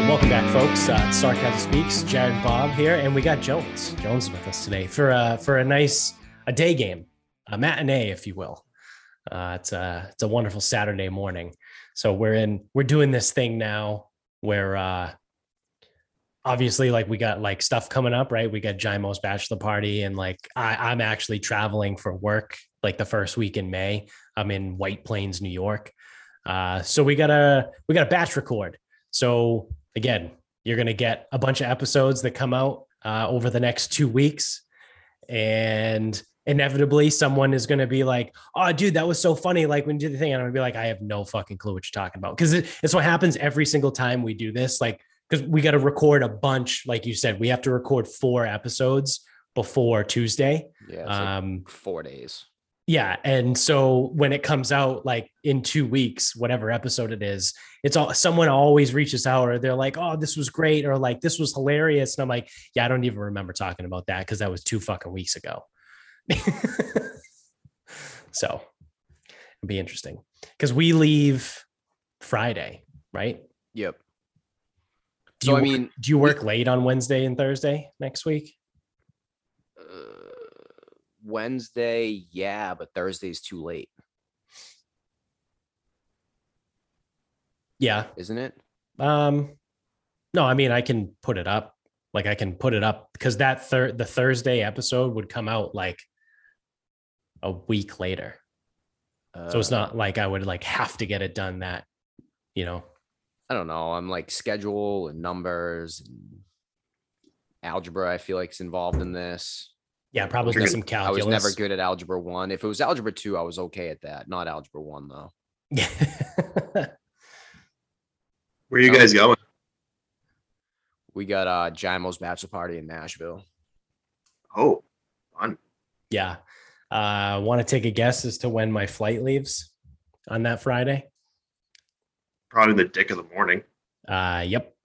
right, welcome back, folks. Sarcasm Speaks, Jared Bob here, and we got Jones with us today for a nice day game, a matinee, if you will. It's a wonderful Saturday morning. So we're doing this thing now where obviously we got stuff coming up, right? We got Jimo's bachelor party, and I'm actually traveling for work the first week in May. I'm in White Plains, New York. So we got a batch record. So again, you're going to get a bunch of episodes that come out over the next 2 weeks, and inevitably someone is going to be like, "Oh dude, that was so funny. When you did the thing," and I'm gonna be like, "I have no fucking clue what you're talking about." Cause it's what happens every single time we do this. Cause we got to record a bunch. Like you said, we have to record 4 episodes before Tuesday. Yeah. 4 days. Yeah. And so when it comes out, in 2 weeks, whatever episode it is, it's all, someone always reaches out or they're like, "Oh, this was great." Or this was hilarious. And I'm like, "Yeah, I don't even remember talking about that. Cause that was 2 fucking weeks ago." So it'd be interesting because we leave Friday, right? Yep. Do you work late on Wednesday and Thursday next week? Wednesday, yeah, but Thursday's too late. Yeah, isn't it? No, I can put it up. I can put it up because that the Thursday episode would come out a week later. So it's not I would have to get it done that, I don't know. I'm schedule and numbers and algebra. I feel is involved in this. Yeah, probably some calculus. I was never good at algebra 1. If it was algebra 2, I was okay at that. Not algebra 1 though. Yeah. Where are you guys going? We got Jimo's bachelor party in Nashville. Oh, fun. Yeah. Want to take a guess as to when my flight leaves on that Friday? Probably the dick of the morning. Yep.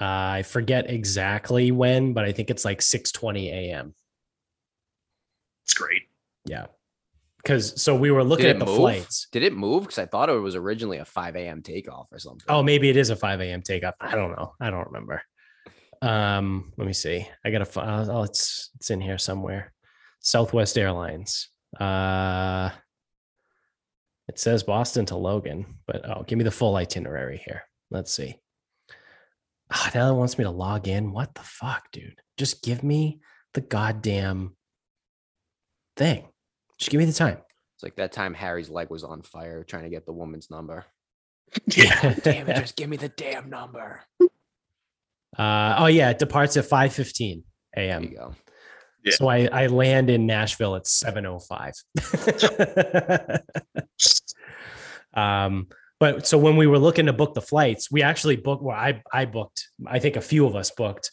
I forget exactly when, but I think it's 6:20 a.m. Great. Yeah, because we were looking at the flights. Did it move? Because I thought it was originally a 5 a.m. takeoff or something. Oh, maybe it is a 5 a.m. takeoff. I don't know. I don't remember. Let me see. I got a. Oh, it's in here somewhere. Southwest Airlines. It says Boston to Logan, but give me the full itinerary here. Let's see. Oh, now it wants me to log in. What the fuck, dude? Just give me the goddamn thing. Just give me the time. It's that time Harry's leg was on fire trying to get the woman's number. Yeah. Damn it, just give me the damn number. It departs at 5:15 a.m. There you go. Yeah. So I land in Nashville at 7:05. But so when we were looking to book the flights, we actually booked I think a few of us booked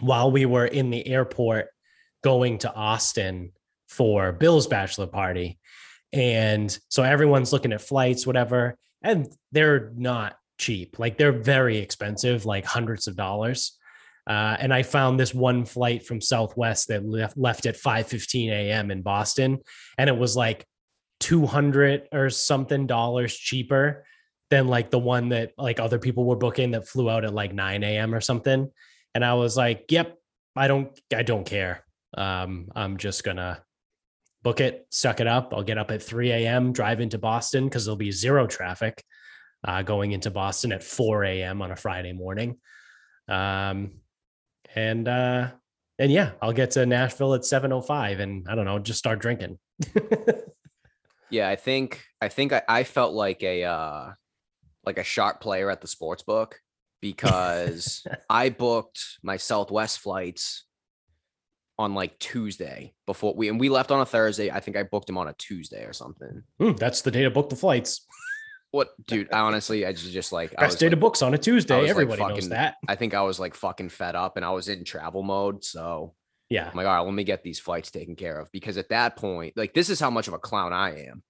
while we were in the airport going to Austin for Bill's bachelor party. And so everyone's looking at flights, whatever, and they're not cheap. They're very expensive, hundreds of dollars. And I found this one flight from Southwest that left at 5:15 a.m. in Boston. And it was $200 or something dollars cheaper than the one that other people were booking that flew out at 9 a.m. or something. And I was yep, I don't care. I'm just gonna book it, suck it up. I'll get up at 3 a.m., drive into Boston because there'll be zero traffic going into Boston at 4 a.m. on a Friday morning. And yeah, I'll get to Nashville at 7:05 and I don't know, just start drinking. Yeah, I think I felt like a sharp player at the sports book because I booked my Southwest flights on Tuesday before we left on a Thursday. I think I booked him on a Tuesday or something. That's the day to book the flights. What, dude? I just best day to books on a Tuesday. Everybody knows that. I think I was fucking fed up and I was in travel mode. So yeah, I'm all right, let me get these flights taken care of because at that point, this is how much of a clown I am.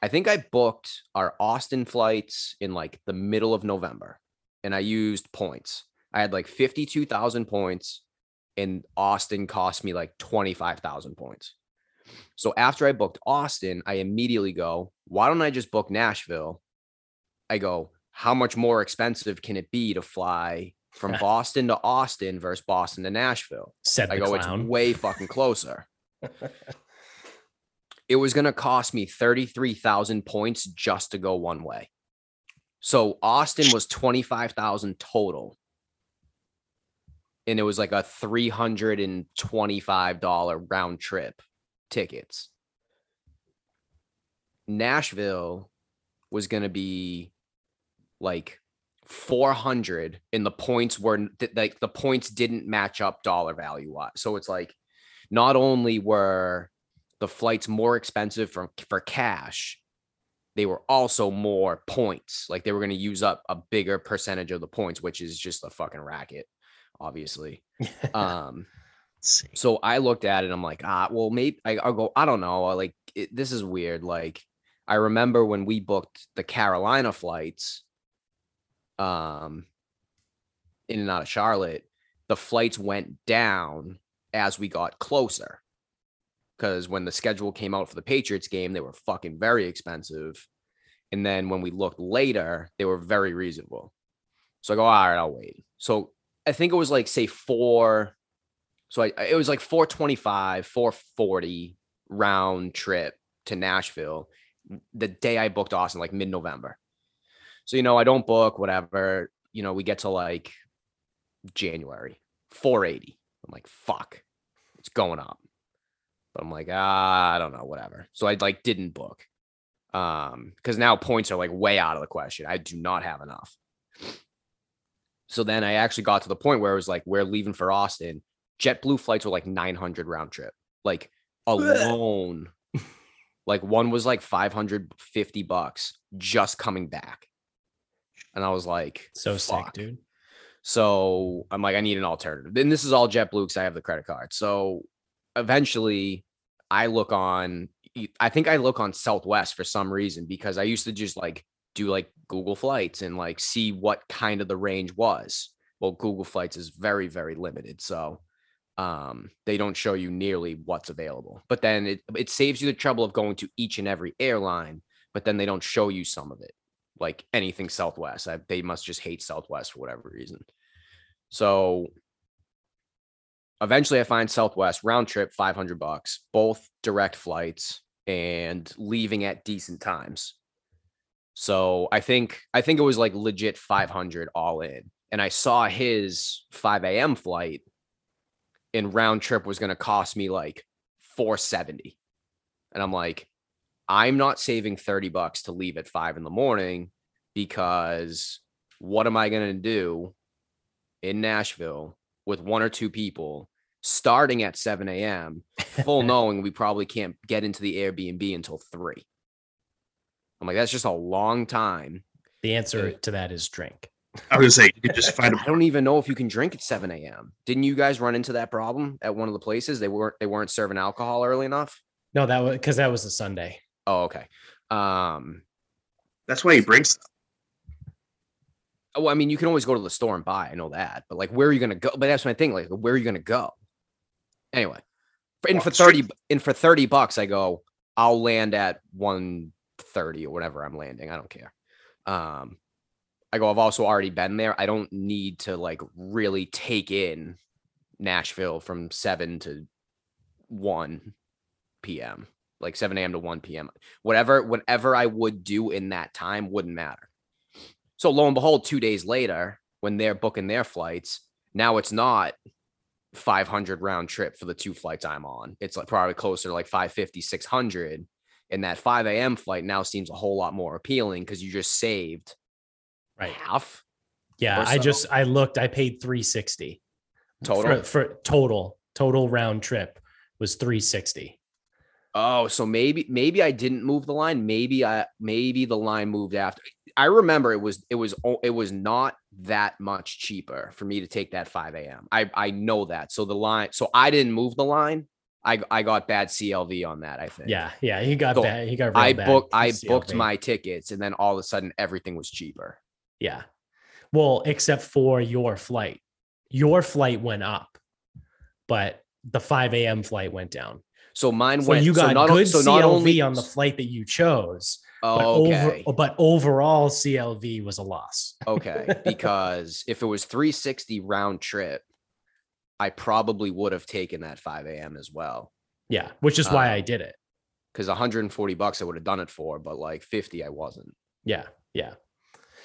I think I booked our Austin flights in the middle of November and I used points. I had 52,000 points. And Austin cost me 25,000 points. So after I booked Austin, I immediately go, why don't I just book Nashville? I go, how much more expensive can it be to fly from Boston to Austin versus Boston to Nashville? It's way fucking closer. It was going to cost me 33,000 points just to go one way. So Austin was 25,000 total. And it was like a $325 round trip tickets. Nashville was going to be like 400, and the points were like, the points didn't match up dollar value wise. So it's like, not only were the flights more expensive for cash, they were also more points. Like, they were going to use up a bigger percentage of the points, which is just a fucking racket, obviously. So I looked at it, I'm like, well, maybe I'll go, I don't know. Like, this is weird. Like, I remember when we booked the Carolina flights, in and out of Charlotte, the flights went down as we got closer. Because when the schedule came out for the Patriots game, they were fucking very expensive. And then when we looked later, they were very reasonable. So I go, all right, I'll wait. So I think it was like, say, four. So it was like 425, 440 round trip to Nashville the day I booked Austin, like mid-November. So, you know, I don't book, whatever. You know, we get to like January, 480. I'm like, fuck, it's going up. But I'm like, I don't know, whatever. So I like didn't book, because now points are like way out of the question. I do not have enough. So then I actually got to the point where it was like, we're leaving for Austin. JetBlue flights were like 900 round trip, like alone. Like, one was like $550 just coming back. And I was like, so fuck, sick, dude. So I'm like, I need an alternative. Then this is all JetBlue because I have the credit card. So eventually I think I look on Southwest for some reason, because I used to just like do like Google Flights and like see what kind of the range was. Well, Google Flights is very, very limited. So they don't show you nearly what's available, but then it saves you the trouble of going to each and every airline, but then they don't show you some of it, like anything Southwest. They must just hate Southwest for whatever reason. So eventually I find Southwest round trip, $500, both direct flights and leaving at decent times. So I think it was like legit 500 all in. And I saw his 5 a.m. flight and round trip was going to cost me like 470. And I'm like, I'm not saving $30 to leave at 5 a.m, because what am I going to do in Nashville with one or two people starting at 7 a.m., full knowing we probably can't get into the Airbnb until 3. I'm like, that's just a long time. The answer to that is drink. I was going to say, you could just find I don't even know if you can drink at 7 a.m. Didn't you guys run into that problem at one of the places? They weren't serving alcohol early enough? No, that was because that was a Sunday. Oh, okay. That's why he brings stuff. Well, I mean, you can always go to the store and buy. I know that, but like, where are you going to go? But that's my thing. Like, where are you going to go? Anyway, for $30, I go, I'll land at 1:30 or whatever I'm landing. I don't care. I go, I've also already been there. I don't need to like really take in Nashville from 7 a.m. to 1 p.m. Whatever I would do in that time wouldn't matter. So lo and behold, 2 days later, when they're booking their flights, now it's not 500 round trip for the two flights I'm on. It's like probably closer to like 550, 600. And that 5 a.m. flight now seems a whole lot more appealing because you just saved half. Yeah, so. I looked, I paid 360 total for total round trip was 360. Oh, so maybe I didn't move the line. Maybe the line moved after. I remember it was not that much cheaper for me to take that 5 a.m. I know that. So the line, so I didn't move the line. I got bad CLV on that, I think. Yeah, he got bad. He got I booked my tickets, and then all of a sudden everything was cheaper. Yeah, well, except for your flight. Your flight went up, but the 5 a.m. flight went down. So mine went. So you got good CLV on the flight that you chose. But overall CLV was a loss. Okay, because if it was 360 round trip, I probably would have taken that 5 a.m. as well. Yeah, which is why I did it. Because $140 I would have done it for, but like 50 I wasn't. Yeah, yeah.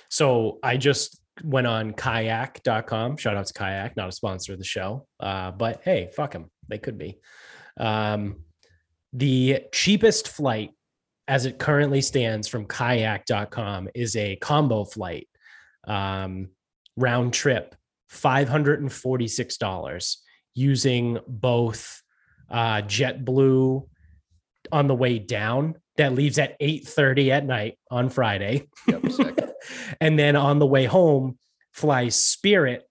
So I just went on Kayak.com. Shout out to Kayak, not a sponsor of the show. But hey, fuck them. They could be. The cheapest flight as it currently stands from Kayak.com is a combo flight, round trip, $546 using both JetBlue on the way down. That leaves at 8:30 at night on Friday. Yep, sick. And then on the way home, fly Spirit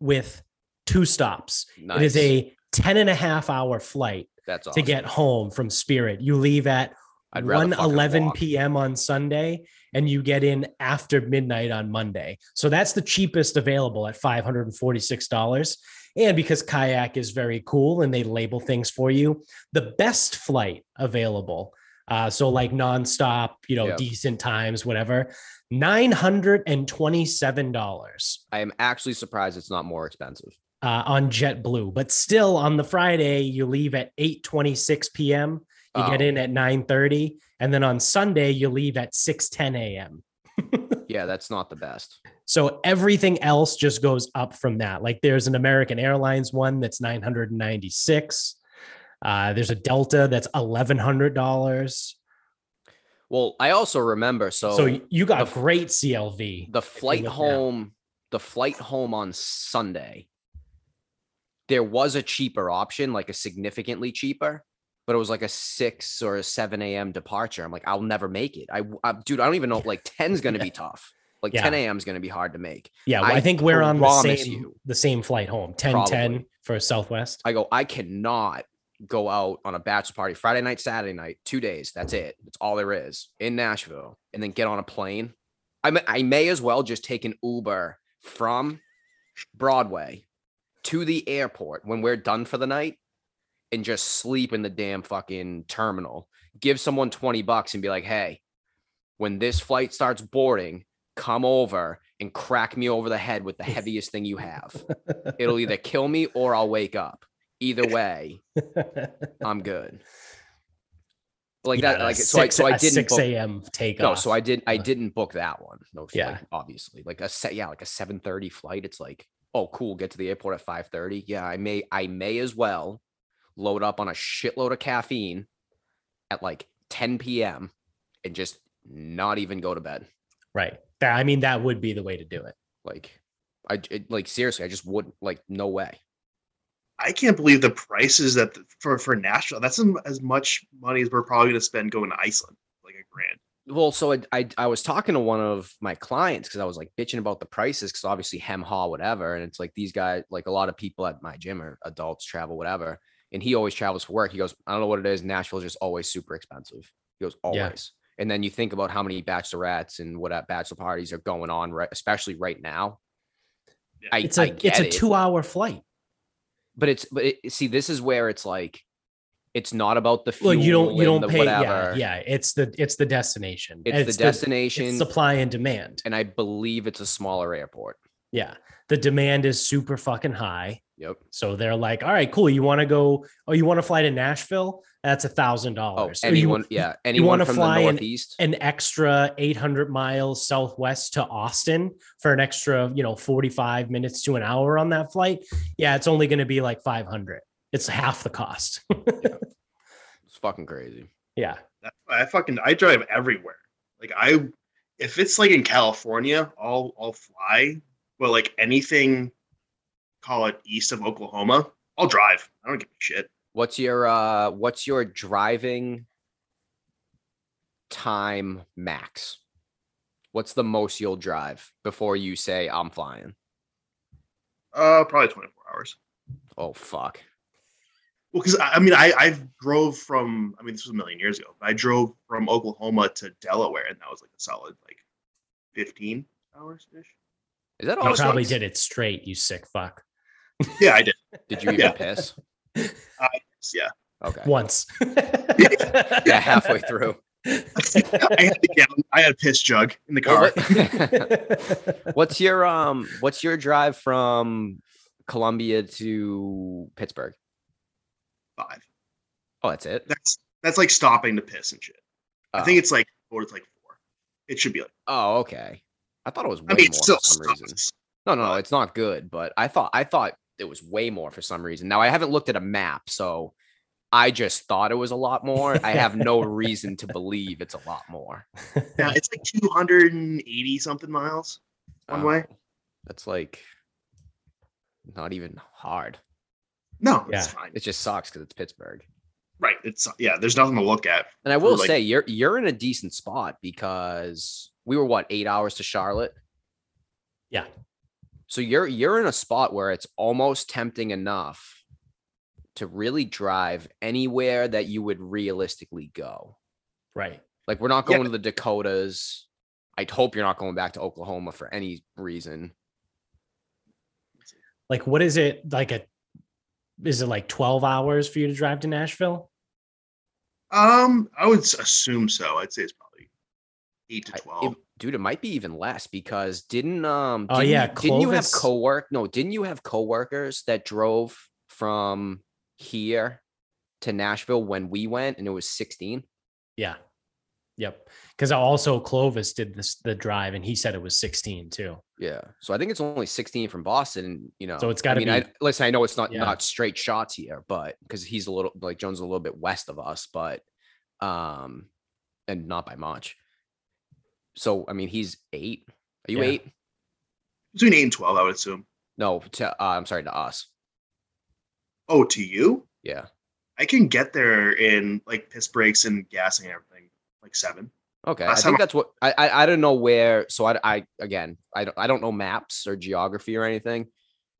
with 2 stops. Nice. It is a 10.5-hour flight. That's awesome. To get home from Spirit. You leave at 1:11 p.m. on Sunday, and you get in after midnight on Monday. So that's the cheapest available at $546. And because Kayak is very cool and they label things for you, the best flight available, so like nonstop, yep, decent times, whatever, $927. I am actually surprised it's not more expensive. On JetBlue, but still on the Friday, you leave at 8:26 p.m. Get in at 9:30, and then on Sunday you leave at 6:10 a.m. Yeah, that's not the best. So everything else just goes up from that. Like there's an American Airlines one that's $996. There's a Delta that's $1,100. Well, I also remember. So you got great CLV. The flight home on Sunday, there was a cheaper option, like a significantly cheaper, but it was like a 6 or a 7 a.m. departure. I'm like, I'll never make it. Dude, I don't even know. Like 10's going to be tough. Like 10 a.m. is going to be hard to make. Yeah, well, I think we're on the same flight home, 10:10 for Southwest. I cannot go out on a bachelor party Friday night, Saturday night, 2 days. That's it. That's all there is in Nashville. And then get on a plane. I may as well just take an Uber from Broadway to the airport when we're done for the night, and just sleep in the damn fucking terminal. Give someone $20 and be like, hey, when this flight starts boarding, come over and crack me over the head with the heaviest thing you have. It'll either kill me or I'll wake up. Either way, I'm good. Like that, like so I didn't 6 a.m. take off. No, so I didn't book that one. No, yeah, like, obviously, like a 7:30 flight. It's like, oh, cool, get to the airport at 5:30. Yeah, I may as well load up on a shitload of caffeine at like 10 p.m. and just not even go to bed. Right. I mean, that would be the way to do it. Like, seriously, I just wouldn't, like, no way. I can't believe the prices that for Nashville. That's as much money as we're probably going to spend going to Iceland, like $1,000. Well, so I was talking to one of my clients because I was like bitching about the prices because obviously whatever. And it's like these guys, like a lot of people at my gym are adults, travel, whatever. And he always travels for work. He goes, I don't know what it is. Nashville is just always super expensive. He goes, always. Yeah. And then you think about how many bachelorettes and what bachelor parties are going on, right? Especially right now. Yeah. It's a 2-hour flight. But see, this is where it's like, it's not about the fuel. Well, you don't pay. Whatever. Yeah. It's the destination. It's the destination. It's supply and demand. And I believe it's a smaller airport. Yeah. The demand is super fucking high. Yep. So they're like, all right, cool. You want to go? Oh, you want to fly to Nashville? That's $1,000. Anyone want to fly the Northeast? An extra 800 miles southwest to Austin for an extra, 45 minutes to an hour on that flight. Yeah, it's only going to be like 500. It's half the cost. Yeah. It's fucking crazy. Yeah. I drive everywhere. Like if it's like in California, I'll fly. But like anything, call it east of Oklahoma, I'll drive. I don't give a shit. What's your driving time max? What's the most you'll drive before you say I'm flying? Probably 24 hours. Oh fuck. Well, because I drove from this was a million years ago. I drove from Oklahoma to Delaware, and that was like a solid 15 hours ish. Is that all? You probably did it straight, you sick fuck. Yeah, I did. Did you even piss? Yeah. Okay. Once. Yeah, halfway through. I had a piss jug in the car. What's your drive from Columbia to Pittsburgh? 5. Oh, that's it. That's like stopping to piss and shit. Oh. I think it's like, or it's like 4. It should be like. Oh, okay. I thought it was. Way more still for some reason. No, it's not good. But I thought it was way more for some reason. Now I haven't looked at a map, so I just thought it was a lot more. I have no reason to believe it's a lot more. Yeah, it's like 280 something miles one way. That's like not even hard. No, yeah. It's fine. It just sucks because it's Pittsburgh. Right. It's there's nothing to look at. And I will say you're in a decent spot because we were 8 hours to Charlotte. Yeah. So you're in a spot where it's almost tempting enough to really drive anywhere that you would realistically go. Right. Like we're not going to the Dakotas. I'd hope you're not going back to Oklahoma for any reason. Like what is it like is it like 12 hours for you to drive to Nashville? I would assume so. I'd say it's probably 8 to 12. It might be even less because didn't you have coworkers that drove from here to Nashville when we went and it was 16? Yeah. Yep. Because also Clovis did the drive and he said it was 16 too. Yeah. So I think it's only 16 from Boston, you know. So it's gotta be. Listen, I know it's not straight shots here, but because he's a little like Jones, a little bit west of us, but and not by much. So I mean, he's 8. Are you 8? Between 8 and 12, I would assume. No, I'm sorry, to us. Oh, to you? Yeah. I can get there in like piss breaks and gassing and everything. Like 7. Okay. I think that's what I don't know where. So I don't know maps or geography or anything.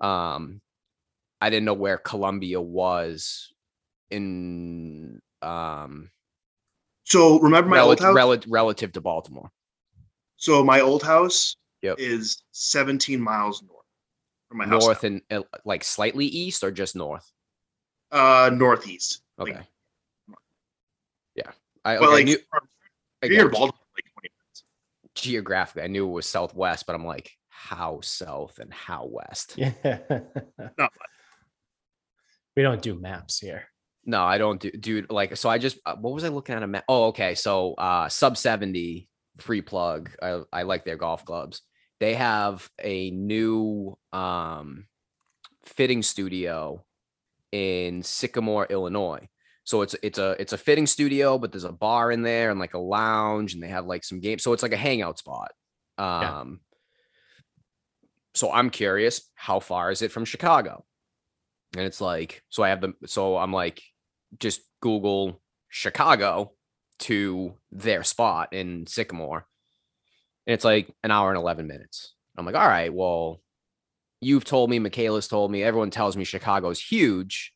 I didn't know where Columbia was in. So remember my old house? Relative to Baltimore. So my old house is 17 miles north from my house. North and like slightly east or just north? Northeast. Okay. Like, yeah. Geographically, I knew it was Southwest, but I'm like, how south and how west? Yeah. Not we don't do maps here. No, I don't dude. Like, so I just, what was I looking at a map? Oh, okay. So, Sub 70 free plug. I like their golf clubs. They have a new, fitting studio in Sycamore, Illinois. So it's a fitting studio, but there's a bar in there and like a lounge and they have like some games. So it's like a hangout spot. So I'm curious, how far is it from Chicago? And it's like, I'm like, just Google Chicago to their spot in Sycamore. And it's like an hour and 11 minutes. I'm like, all right, well, you've told me, Michaela's told me, everyone tells me Chicago's huge.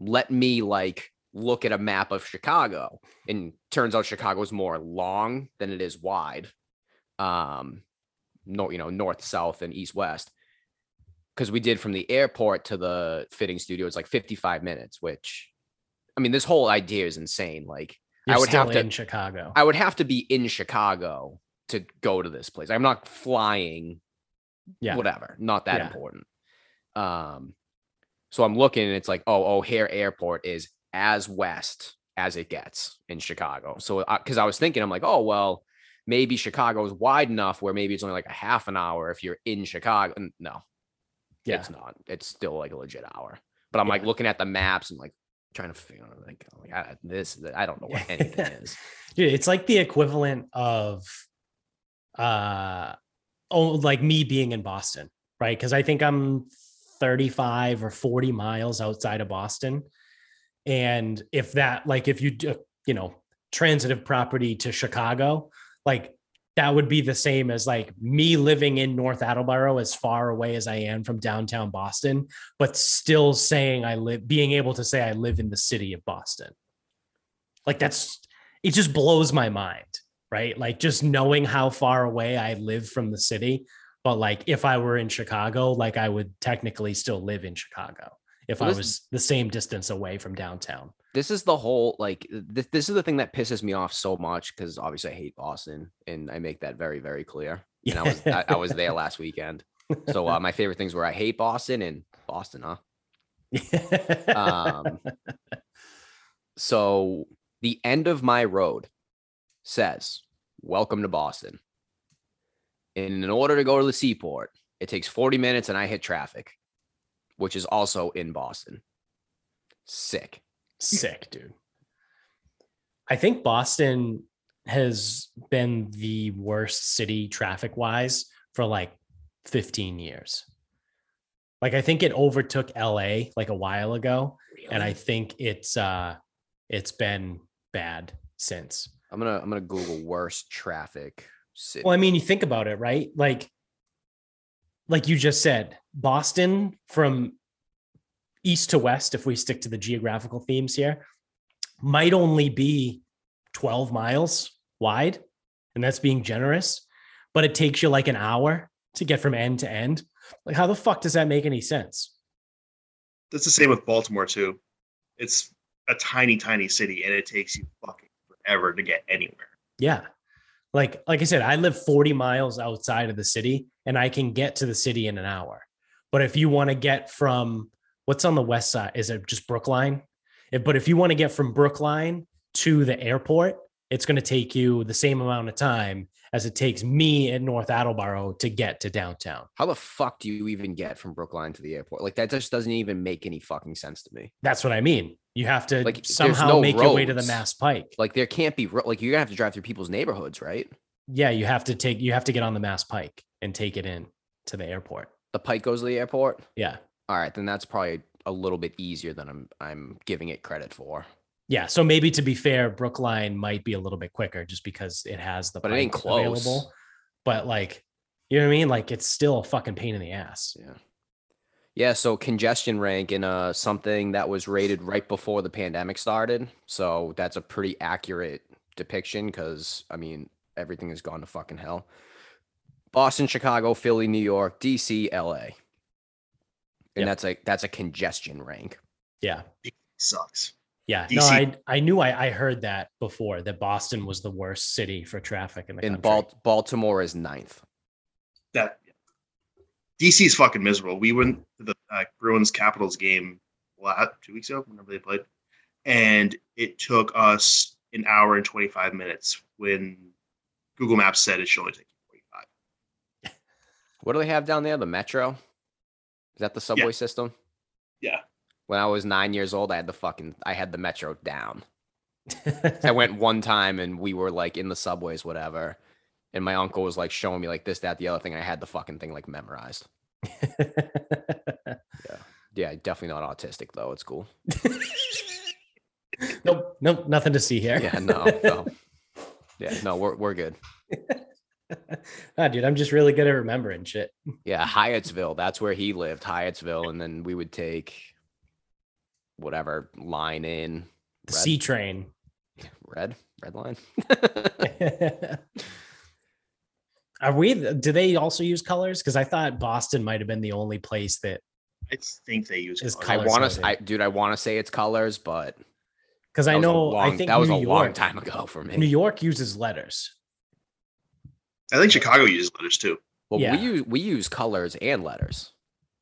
Let me like look at a map of Chicago, and turns out Chicago is more long than it is wide. No, you know, north, south and east, west. Cause we did from the airport to the fitting studio. It's like 55 minutes, which I mean, this whole idea is insane. Like I would have to be in Chicago to go to this place. I'm not flying. Yeah. Whatever. Not that important. So I'm looking and it's like, oh, O'Hare Airport is as west as it gets in Chicago. So because I was thinking, I'm like, oh, well, maybe Chicago is wide enough where maybe it's only like a half an hour if you're in Chicago. No, it's not. It's still like a legit hour. But I'm like looking at the maps and like trying to figure out like I don't know what anything is. Dude, it's like the equivalent of like me being in Boston, right? Because I think I'm 35 or 40 miles outside of Boston. And if that, like, if you do, you know, transitive property to Chicago, like that would be the same as like me living in North Attleboro as far away as I am from downtown Boston, but still saying being able to say I live in the city of Boston. Like it just blows my mind, right? Like just knowing how far away I live from the city. But like, if I were in Chicago, like I would technically still live in Chicago if I was the same distance away from downtown. This is the whole, like, this is the thing that pisses me off so much, because obviously I hate Boston, and I make that very, very clear. And I was there last weekend. So my favorite things were I hate Boston and Boston, huh? So the end of my road says, welcome to Boston. And in order to go to the Seaport, it takes 40 minutes and I hit traffic, which is also in Boston. Sick, dude. I think Boston has been the worst city traffic wise for like 15 years. Like, I think it overtook LA like a while ago. Really? And I think it's been bad since. I'm gonna Google worst traffic city. Well, I mean, you think about it, right? Like you just said, Boston from east to west, if we stick to the geographical themes here, might only be 12 miles wide, and that's being generous, but it takes you like an hour to get from end to end. Like, how the fuck does that make any sense? That's the same with Baltimore too. It's a tiny, tiny city, and it takes you fucking forever to get anywhere. Yeah. Like I said, I live 40 miles outside of the city, and I can get to the city in an hour. But if you want to get from what's on the west side, is it just Brookline? But if you want to get from Brookline to the airport, it's going to take you the same amount of time as it takes me at North Attleboro to get to downtown. How the fuck do you even get from Brookline to the airport? Like, that just doesn't even make any fucking sense to me. That's what I mean. You have to, like, somehow make your way to the Mass Pike. Like, there can't be like, you're gonna have to drive through people's neighborhoods, right? Yeah, you have to get on the Mass Pike and take it in to the airport. The Pike goes to the airport? Yeah. All right, then that's probably a little bit easier than I'm giving it credit for. Yeah, so maybe to be fair, Brookline might be a little bit quicker just because it has the Pike available. But, like, you know what I mean? Like, it's still a fucking pain in the ass. Yeah. Yeah, so congestion rank in something that was rated right before the pandemic started. So that's a pretty accurate depiction because, I mean, everything has gone to fucking hell. Boston, Chicago, Philly, New York, DC, LA. And that's a congestion rank. Yeah. It sucks. Yeah. DC. No, I knew I heard that before, that Boston was the worst city for traffic in the country. And Baltimore is 9th. That DC is fucking miserable. We went to the Bruins Capitals game 2 weeks ago, whenever they played. And it took us an hour and 25 minutes when Google Maps said it should only take 45. What do they have down there? The Metro? Is that the subway system? Yeah. When I was 9 years old, I had the Metro down. I went one time and we were like in the subways, whatever. And my uncle was like showing me like this, that, the other thing. And I had the fucking thing like memorized. Yeah. Definitely not autistic though. It's cool. Nope. Nothing to see here. Yeah. No. Yeah. No, we're good. Nah, dude, I'm just really good at remembering shit. Yeah. Hyattsville. That's where he lived. Hyattsville. And then we would take whatever line in. The C train. Red line. Do they also use colors? Because I thought Boston might have been the only place that I think they use colors. I want to say it's colors, but because I think that was a long time ago for me. New York uses letters. I think Chicago uses letters too. Well, we use colors and letters.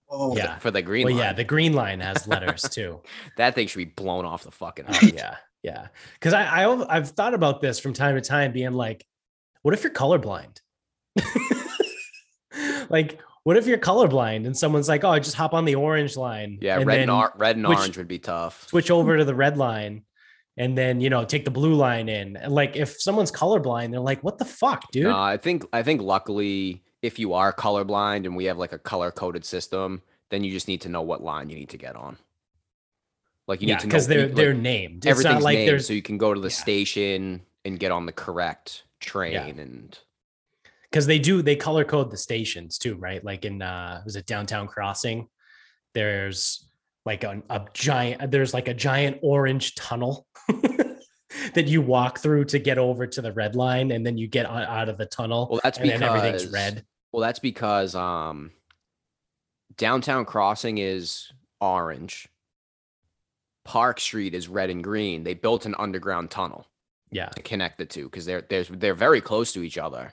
Oh, yeah, for the green line. Well, yeah, the green line has letters too. That thing should be blown off the fucking head. Yeah. Because I've thought about this from time to time, being like, what if you're colorblind? Like, what if you're colorblind and someone's like, oh, just hop on the orange line. Yeah, and red and orange would be tough. Switch over to the red line and then, take the blue line in. Like, if someone's colorblind, they're like, what the fuck, dude? I think luckily, if you are colorblind and we have like a color coded system, then you just need to know what line you need to get on. Like, you need to know because they're named. Everything's not like named, so you can go to the station and get on the correct train and. Because they color code the stations too, right? Like in, was it Downtown Crossing? There's like a giant orange tunnel that you walk through to get over to the red line. And then you get out of the tunnel. Well, that's because everything's red. Well, that's because Downtown Crossing is orange. Park Street is red and green, they built an underground tunnel. Yeah, to connect the two, because they're very close to each other.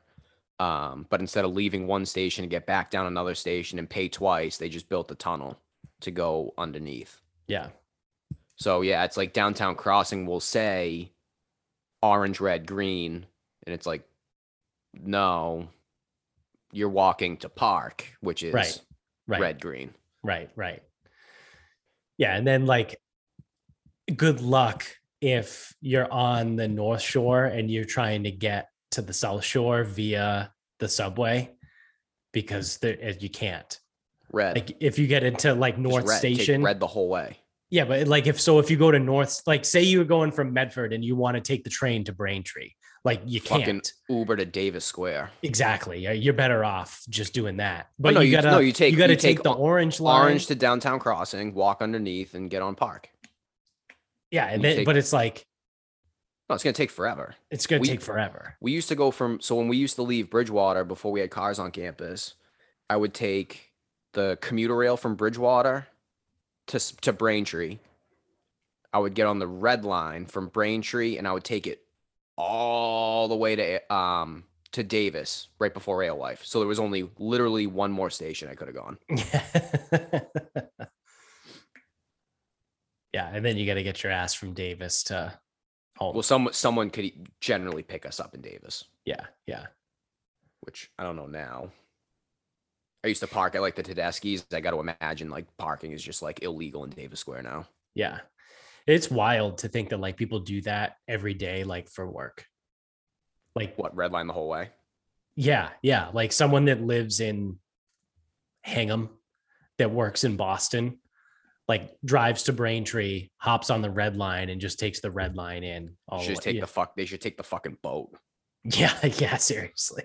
But instead of leaving one station and get back down another station and pay twice, they just built a tunnel to go underneath. Yeah. So yeah, it's like Downtown Crossing will say orange, red, green, and it's like, no, you're walking to Park, which is right. red, green. Right. Yeah, and then like, good luck if you're on the North Shore and you're trying to get to the South Shore via the subway, because you can't. Red. Like if you get into like North Station, red the whole way. Yeah, but like if you go to North, like say you were going from Medford and you want to take the train to Braintree, like you can't. Fucking Uber to Davis Square. Exactly. You're better off just doing that. But no, you gotta take the orange line. Orange to Downtown Crossing, walk underneath and get on Park. Yeah, but it's like, no, it's gonna take forever. We used to go when we used to leave Bridgewater before we had cars on campus, I would take the commuter rail from Bridgewater to Braintree. I would get on the red line from Braintree and I would take it all the way to Davis right before Alewife. So there was only literally one more station I could have gone. Yeah, and then you got to get your ass from Davis to home. Well, someone could generally pick us up in Davis. Yeah. Which I don't know now. I used to park at like the Tedeschi's. I got to imagine like parking is just like illegal in Davis Square now. Yeah, it's wild to think that like people do that every day, like for work. Like what, redline the whole way? Yeah. Like someone that lives in Hingham that works in Boston, like drives to Braintree, hops on the red line and just takes the red line in. They should take the fucking boat. Yeah, seriously.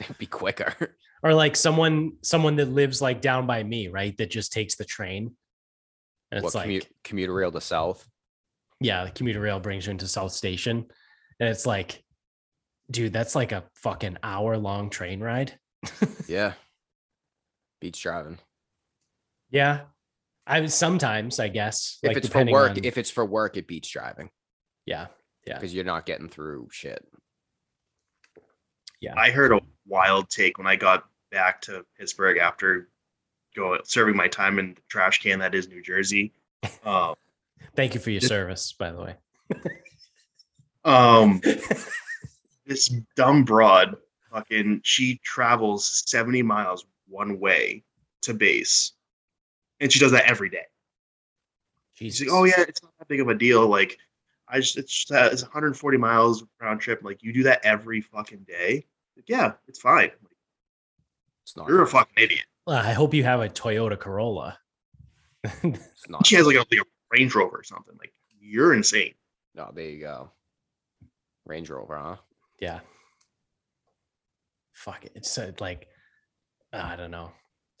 It'd be quicker. Or like someone that lives like down by me, right? That just takes the train. And it's commuter rail to South. Yeah, the commuter rail brings you into South Station. And it's like, dude, that's like a fucking hour-long train ride. Yeah. Beats driving. Yeah. Sometimes, I guess. If it's for work, it beats driving. Yeah. Because you're not getting through shit. Yeah. I heard a wild take when I got back to Pittsburgh after serving my time in the trash can that is New Jersey. Thank you for your service, by the way. This dumb broad, she travels 70 miles one way to base. And she does that every day. Jesus. She's like, oh yeah, it's not that big of a deal. Like, it's 140 miles round trip. Like, you do that every fucking day. Like, yeah, it's fine. Like, it's not. You're a fucking idiot. Well, I hope you have a Toyota Corolla. It's not. She has like a Range Rover or something. Like, you're insane. No, there you go. Range Rover, huh? Yeah. Fuck it. It's like, I don't know.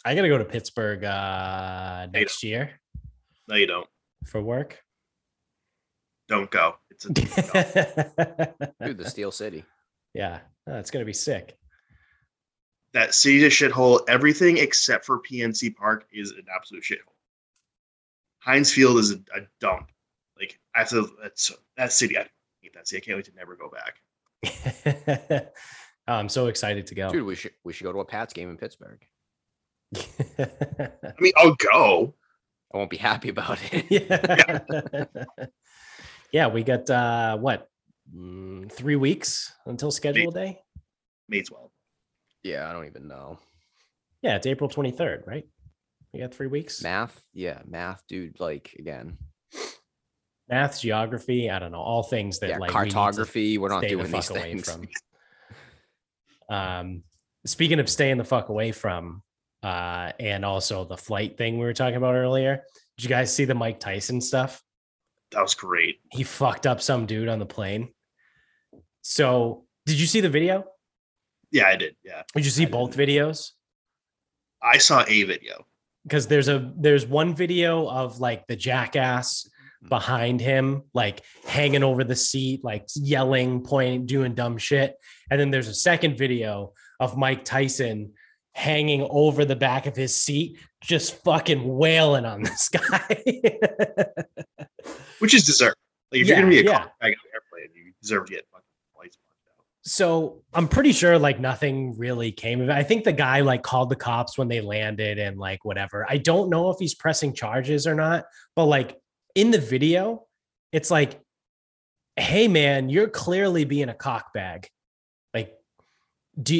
I gotta go to Pittsburgh next year. No, you don't. For work. Don't go. It's a dude, the Steel City. Yeah, it's gonna be sick. That city's a shithole. Everything except for PNC Park is an absolute shithole. Heinz Field is a dump. Like that city. I hate that city. I can't wait to never go back. I'm so excited to go, dude. We should go to a Pats game in Pittsburgh. I mean, I'll go. I won't be happy about it. Yeah. Yeah, we got 3 weeks until schedule day? May 12th. Yeah, I don't even know. Yeah, it's April 23rd, right? We got 3 weeks. Math? Yeah, math, dude, like, again. Math, geography, I don't know, all things that cartography, we're not doing these things. Away from. Speaking of staying the fuck away from, and also the flight thing we were talking about earlier, did you guys see the Mike Tyson stuff? That was great. He fucked up some dude on the plane. So, did you see the video? Yeah, I did. Yeah. Did you see both videos? I saw a video. Because there's one video of like the jackass behind him, like hanging over the seat, like yelling, pointing, doing dumb shit. And then there's a second video of Mike Tyson hanging over the back of his seat, just fucking wailing on this guy. Which is deserved. Like, if you're going to be a bag on an airplane, you deserve to get fucking lights marked out. So I'm pretty sure, like, nothing really came of it. I think the guy, like, called the cops when they landed and, like, whatever. I don't know if he's pressing charges or not, but, like, in the video, it's like, hey, man, you're clearly being a cockbag. Like,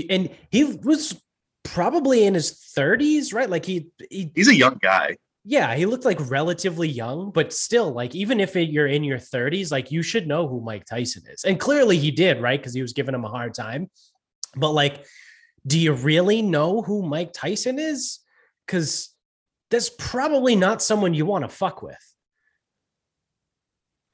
and he was probably in his 30s, right? Like, he's a young guy. Yeah, he looked like relatively young, but still, like, even if you're in your 30s, like, you should know who Mike Tyson is. And clearly he did, right? Because he was giving him a hard time. But, like, do you really know who Mike Tyson is? Because that's probably not someone you want to fuck with.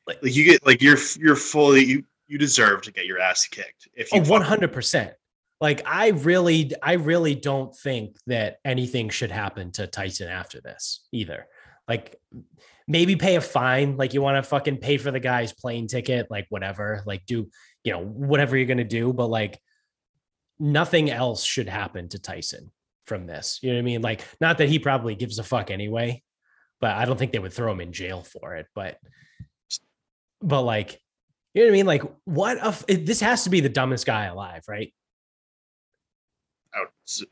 Like you get, like, you're fully, you deserve to get your ass kicked. If you 100%. Like, I really don't think that anything should happen to Tyson after this either. Like, maybe pay a fine. Like, you want to fucking pay for the guy's plane ticket, like, whatever, like, do, you know, whatever you're going to do. But, like, nothing else should happen to Tyson from this. You know what I mean? Like, not that he probably gives a fuck anyway, but I don't think they would throw him in jail for it. But like, you know what I mean? Like, this has to be the dumbest guy alive, right?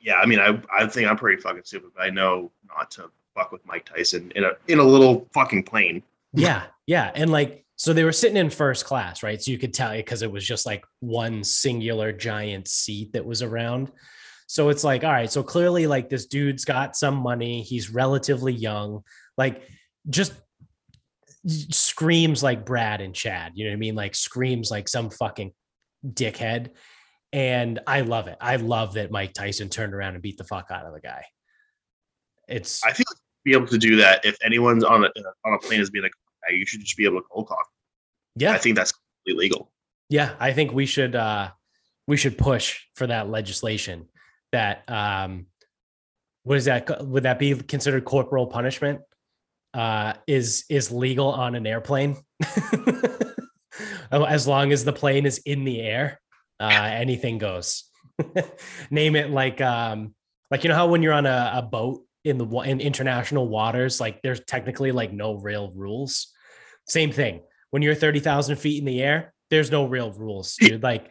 I mean, I think I'm pretty fucking stupid, but I know not to fuck with Mike Tyson in a little fucking plane. Yeah. And like, so they were sitting in first class, right? So you could tell, because it was just like one singular giant seat that was around. So it's like, all right, so clearly, like, this dude's got some money. He's relatively young. Like, just screams like Brad and Chad. You know what I mean? Like, screams like some fucking dickhead. And I love it. I love that Mike Tyson turned around and beat the fuck out of the guy. I feel like you'd be able to do that if anyone's on a plane is being like, you should just be able to cold talk. Yeah, I think that's completely legal. Yeah, I think we should push for that legislation. That what is that? Would that be considered corporal punishment? Is legal on an airplane as long as the plane is in the air. Anything goes. Name it like, you know how when you're on a boat in international waters, like, there's technically, like, no real rules. Same thing when you're 30,000 feet in the air, there's no real rules, dude. Like,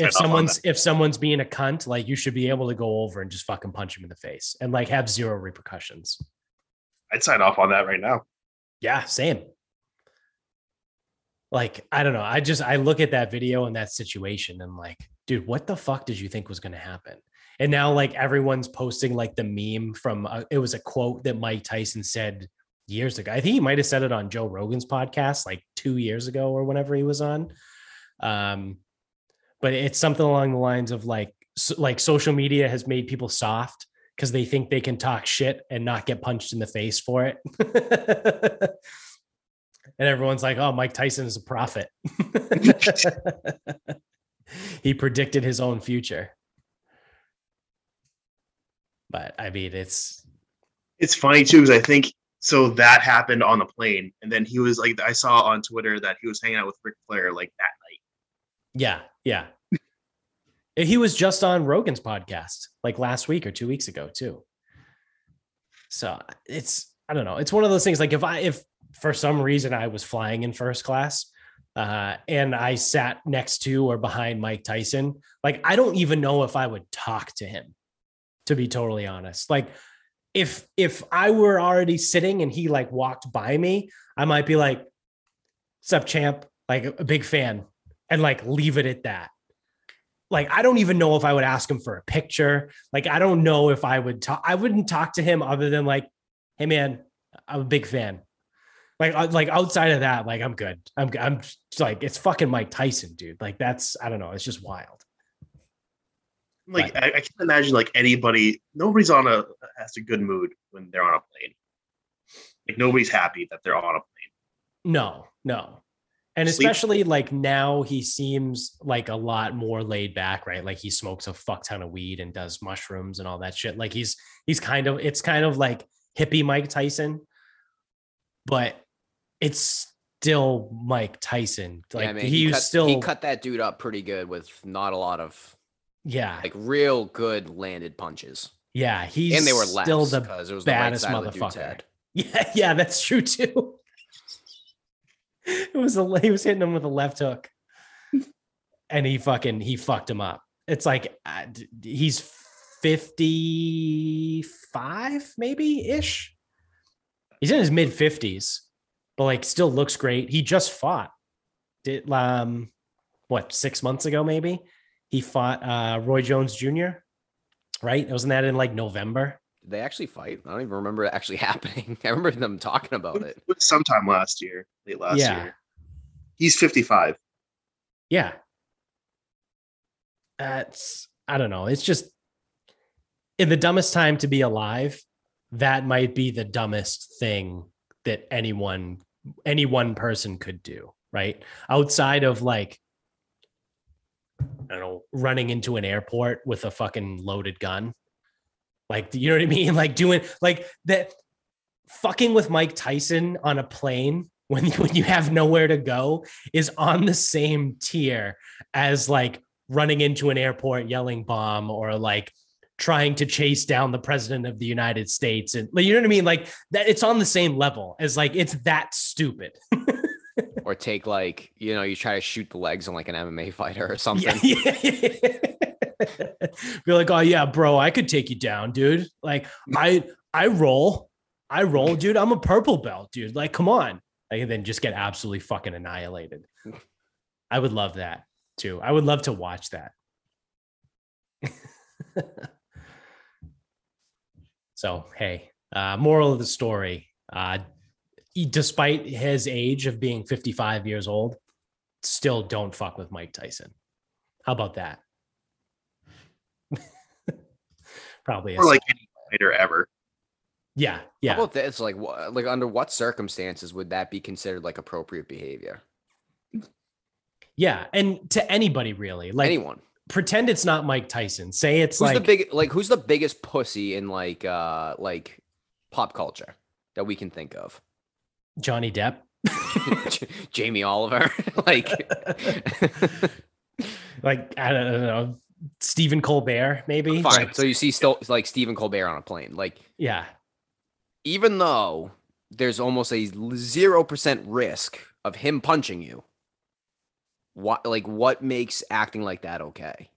if someone's being a cunt, like, you should be able to go over and just fucking punch him in the face and, like, have zero repercussions. I'd sign off on that right now. Yeah, same. Like, I don't know. I look at that video and that situation and, like, dude, what the fuck did you think was going to happen? And now, like, everyone's posting, like, the meme from, it was a quote that Mike Tyson said years ago. I think he might've said it on Joe Rogan's podcast, like, 2 years ago or whenever he was on. But it's something along the lines of, like, like, social media has made people soft because they think they can talk shit and not get punched in the face for it. And everyone's like, oh, Mike Tyson is a prophet. He predicted his own future. But I mean, it's funny too, because I think, so that happened on the plane. And then he was like, I saw on Twitter that he was hanging out with Ric Flair, like, that night. Yeah. He was just on Rogan's podcast, like, last week or 2 weeks ago too. So it's, I don't know. It's one of those things. Like, if for some reason I was flying in first class and I sat next to or behind Mike Tyson, like, I don't even know if I would talk to him, to be totally honest. Like, if I were already sitting and he, like, walked by me, I might be like, sup, champ, like, a big fan, and, like, leave it at that. Like, I don't even know if I would ask him for a picture. Like, I don't know if I would talk. I wouldn't talk to him other than, like, hey, man, I'm a big fan. Like outside of that, like, I'm good. I'm just, like, it's fucking Mike Tyson, dude. Like, that's, I don't know. It's just wild. Like, but I can't imagine, like, nobody's has a good mood when they're on a plane. Like, nobody's happy that they're on a plane. No. And especially, like, now he seems like a lot more laid back, right? Like, he smokes a fuck ton of weed and does mushrooms and all that shit. Like, it's kind of like hippie Mike Tyson, but it's still Mike Tyson. Like, yeah, man, he cut that dude up pretty good with not a lot of like real good landed punches. Yeah, he's and they were left still the baddest motherfucker. Yeah, that's true too. He was hitting him with a left hook, and he fucked him up. It's like he's 55, maybe ish. He's in his mid 50s, but like still looks great. He just fought. Did 6 months ago maybe? He fought Roy Jones Jr. Right? Wasn't that in like November? Did they actually fight? I don't even remember it actually happening. I remember them talking about it. It was sometime late last year. He's 55. Yeah. I don't know. It's just in the dumbest time to be alive. That might be the dumbest thing that any one person could do. Right. Outside of like, I don't know, running into an airport with a fucking loaded gun. Like, you know what I mean? Like doing like that, fucking with Mike Tyson on a plane when you have nowhere to go is on the same tier as like running into an airport, yelling bomb, or like trying to chase down the president of the United States. And you know what I mean? Like that, it's on the same level as like, it's that stupid. Or take like, you know, you try to shoot the legs on like an MMA fighter or something. Yeah. Be like, oh yeah, bro, I could take you down, dude. Like I roll, dude. I'm a purple belt, dude. Like, come on. Like, and then just get absolutely fucking annihilated. I would love that too. I would love to watch that. So, hey, moral of the story, despite his age of being 55 years old, still don't fuck with Mike Tyson. How about that? Probably. Or like any fighter ever. Yeah. How about that? It's like under what circumstances would that be considered like appropriate behavior? Yeah. And to anybody really, like anyone, pretend it's not Mike Tyson. Say it's who's the biggest pussy in like pop culture that we can think of? Johnny Depp, Jamie Oliver, like I don't know, Stephen Colbert, maybe. Fine. So you see, still like Stephen Colbert on a plane, like yeah. Even though there's almost a 0% risk of him punching you, what makes acting like that okay?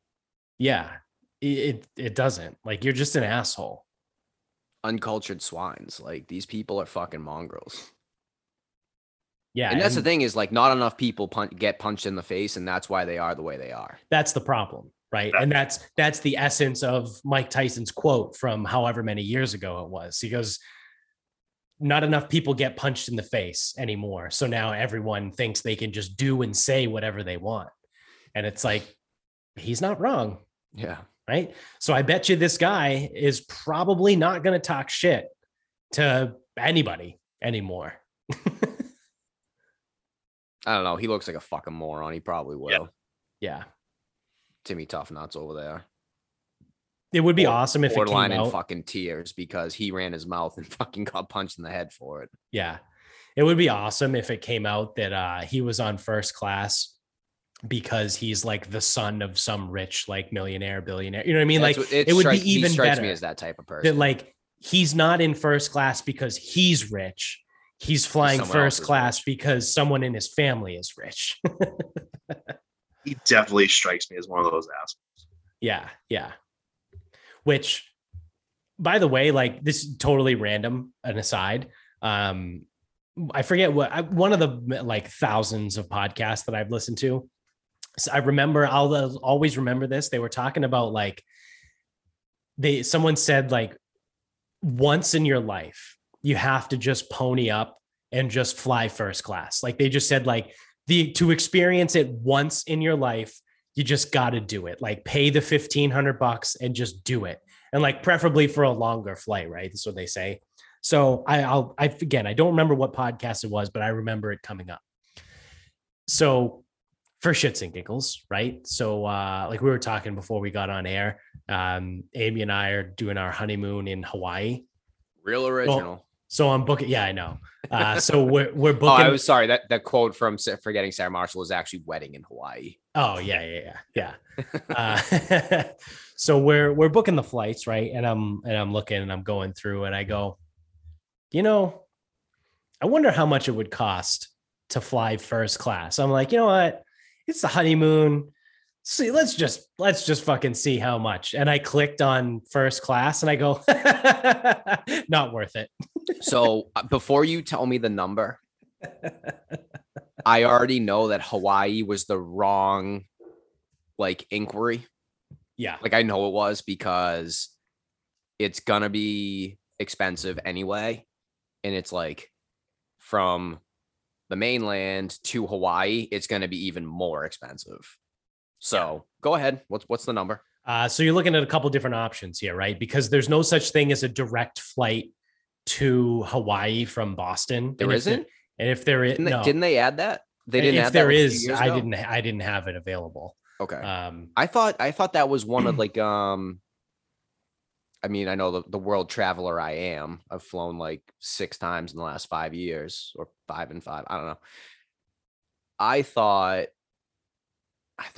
Yeah, it doesn't. Like you're just an asshole. Uncultured swines. Like these people are fucking mongrels. Yeah. And that's the thing is like not enough people get punched in the face, and that's why they are the way they are. That's the problem, right? And that's the essence of Mike Tyson's quote from however many years ago it was. He goes, not enough people get punched in the face anymore. So now everyone thinks they can just do and say whatever they want. And it's like, he's not wrong. Yeah. Right. So I bet you this guy is probably not going to talk shit to anybody anymore. I don't know. He looks like a fucking moron. He probably will. Yeah. Timmy Tough Nuts over there. It would be awesome if it came out. In fucking tears because he ran his mouth and fucking got punched in the head for it. Yeah. It would be awesome if it came out that he was on first class because he's like the son of some rich, like millionaire, billionaire. You know what I mean? That's like it would be even better. He strikes me as that type of person. That like he's not in first class because he's rich. He's flying first class because someone in his family is rich. He definitely strikes me as one of those assholes. Yeah. Which, by the way, like this is totally random, an aside. I forget one of the like thousands of podcasts that I've listened to. So I remember, I'll always remember this. They were talking about like, someone said like, once in your life, you have to just pony up and just fly first class. Like they just said, like to experience it once in your life, you just got to do it. Like pay the $1,500 and just do it. And like preferably for a longer flight, right? That's what they say. So I don't remember what podcast it was, but I remember it coming up. So for shits and giggles, right? So like we were talking before we got on air, Amy and I are doing our honeymoon in Hawaii. Real original. Well, so I'm booking. Yeah, I know. So we're booking. Oh, I was sorry. That quote from Forgetting Sarah Marshall is actually Wedding in Hawaii. Oh, yeah. So we're booking the flights, right? And I'm looking and I'm going through and I go, you know, I wonder how much it would cost to fly first class. I'm like, you know what? It's the honeymoon. See, let's just fucking see how much. And I clicked on first class and I go, not worth it. So before you tell me the number, I already know that Hawaii was the wrong like inquiry. Yeah. Like I know it was because it's going to be expensive anyway. And it's like from the mainland to Hawaii, it's going to be even more expensive. So go ahead. What's the number? So you're looking at a couple different options here, right? Because there's no such thing as a direct flight to Hawaii from Boston. There isn't? And if there is, didn't they add that? They didn't. If there is, I didn't have it available. Okay. I thought that was one of like, I mean, I know the world traveler I am. I've flown like 6 times in the last 5 years or 5 and 5. I don't know. I thought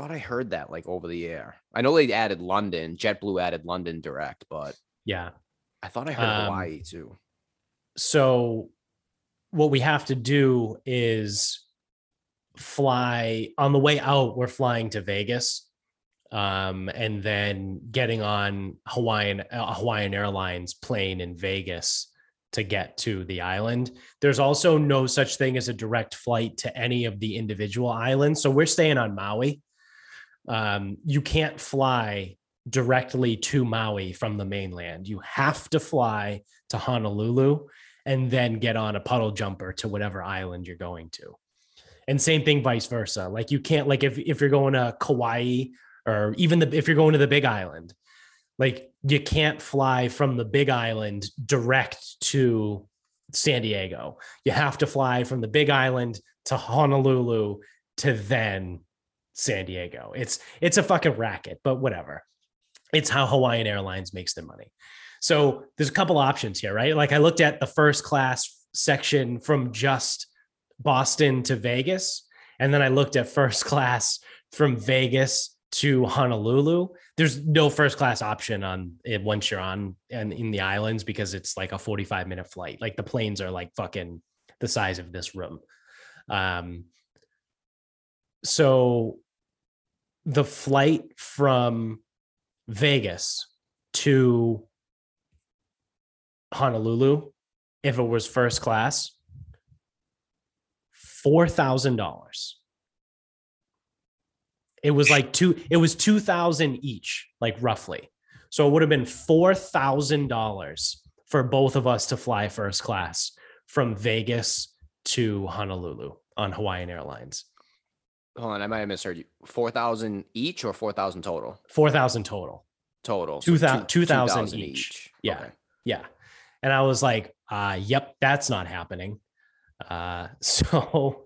I heard that like over the air. I know they added London. JetBlue added London direct, but yeah, I thought I heard Hawaii too. So what we have to do is fly on the way out. We're flying to Vegas, and then getting on Hawaiian Airlines plane in Vegas to get to the island. There's also no such thing as a direct flight to any of the individual islands. So we're staying on Maui. You can't fly directly to Maui from the mainland. You have to fly to Honolulu and then get on a puddle jumper to whatever island you're going to. And same thing, vice versa. Like you can't, like if you're going to Kauai or even if you're going to the Big Island, like you can't fly from the Big Island direct to San Diego. You have to fly from the Big Island to Honolulu to then San Diego. It's a fucking racket, but whatever. It's how Hawaiian Airlines makes their money. So there's a couple options here, right? Like I looked at the first class section from just Boston to Vegas. And then I looked at first class from Vegas to Honolulu. There's no first class option on it once you're on and in the islands because it's like a 45-minute flight. Like the planes are like fucking the size of this room. So the flight from Vegas to Honolulu, if it was first class, $4,000. It was like $2,000 each, like roughly. So it would have been $4,000 for both of us to fly first class from Vegas to Honolulu on Hawaiian Airlines. Hold on, I might have misheard you. 4,000 each or 4,000 total? 4,000 total. Total. 2,000 each. Yeah. Okay. Yeah. And I was like, yep, that's not happening. So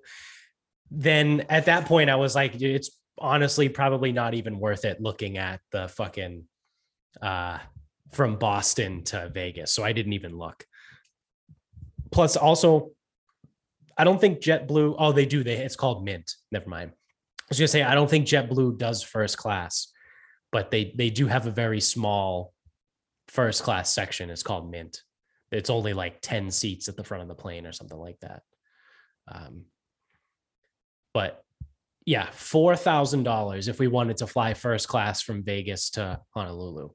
then at that point I was like, it's honestly probably not even worth it looking at the fucking, from Boston to Vegas. So I didn't even look. Plus also, I don't think JetBlue, oh, they do. It's called Mint. Never mind. I was going to say, I don't think JetBlue does first class, but they do have a very small first class section. It's called Mint. It's only like 10 seats at the front of the plane or something like that. But yeah, $4,000 if we wanted to fly first class from Vegas to Honolulu.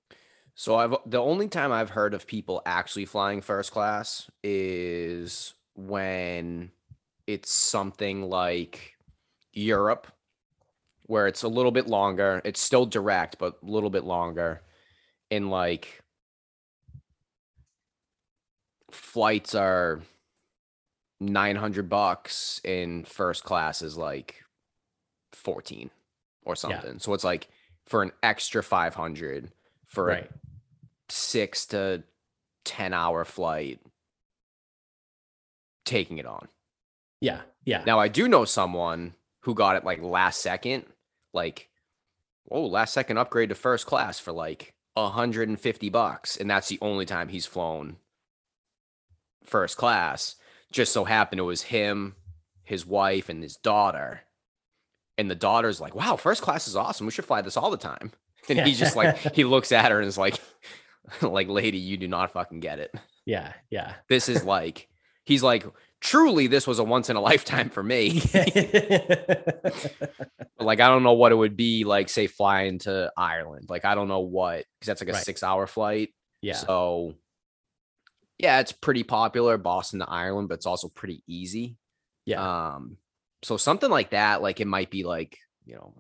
So the only time I've heard of people actually flying first class is when it's something like Europe, where it's a little bit longer. It's still direct, but a little bit longer. And like, flights are $900 and first class is like 14 or something. Yeah. So it's like for an extra 500 for right. A 6 to 10 hour flight, taking it on. Yeah. Yeah. Now I do know someone who got it like last second, like, oh, last second upgrade to first class for like $150. And that's the only time he's flown first class. Just so happened it was him, his wife, and his daughter, And the daughter's like, wow, first class is awesome. We should fly this all the time. And he's just like, he looks at her and is like, lady, you do not fucking get it. Yeah. Yeah. This is like, he's like, truly, this was a once in a lifetime for me. Like, I don't know what it would be like, say, flying to Ireland. Like, I don't know what, because that's like a 6-hour flight. Yeah. So yeah, it's pretty popular, Boston to Ireland, but it's also pretty easy. Yeah. So something like that, like it might be like, you know,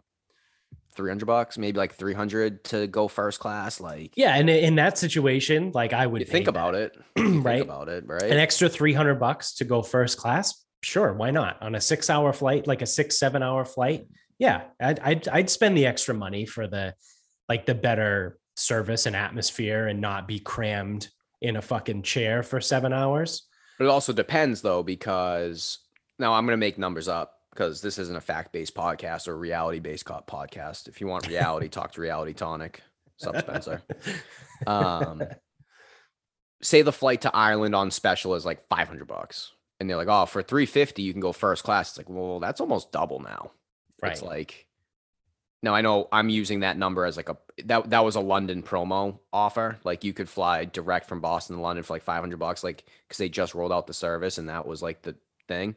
$300, maybe like $300 to go first class. Like, yeah. And in that situation, like I would think about it, right? Think about it, right? An extra $300 to go first class. Sure. Why not? On a 6-hour flight, like a 7 hour flight. Yeah. I'd spend the extra money for the, like the better service and atmosphere and not be crammed in a fucking chair for 7 hours. But it also depends though, because now I'm going to make numbers up, because this isn't a fact-based podcast or reality-based podcast. If you want reality, talk to Reality Tonic. Sup, Spencer. Say the flight to Ireland on special is like $500, and they're like, "Oh, for $350, you can go first class." It's like, well, that's almost double now. Right. It's like, now I know I'm using that number as like a that was a London promo offer. Like you could fly direct from Boston to London for like $500, like because they just rolled out the service and that was like the thing.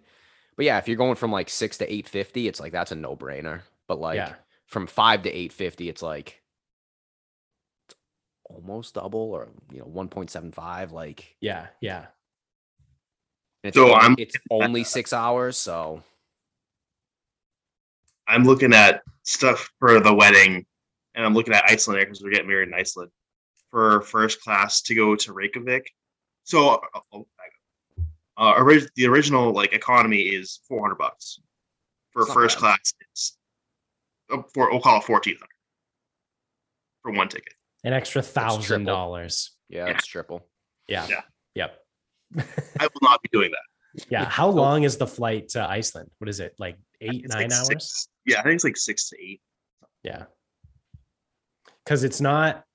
But yeah, if you're going from like $600 to $850, it's like, that's a no brainer. But like from $500 to $850, it's like it's almost double, or, you know, 1.75. Like, yeah. It's, so it's only 6 hours. So I'm looking at stuff for the wedding, and I'm looking at Iceland because we're getting married in Iceland for first class to go to Reykjavik. So the original like economy is $400 for first class. It's we'll call it $1,400 for one ticket. An extra $1,000. Yeah, it's triple. Yeah. Yep. I will not be doing that. Yeah. How long is the flight to Iceland? What is it, like 8-9 hours? I think it's like 6 to 8. Yeah. Because it's not.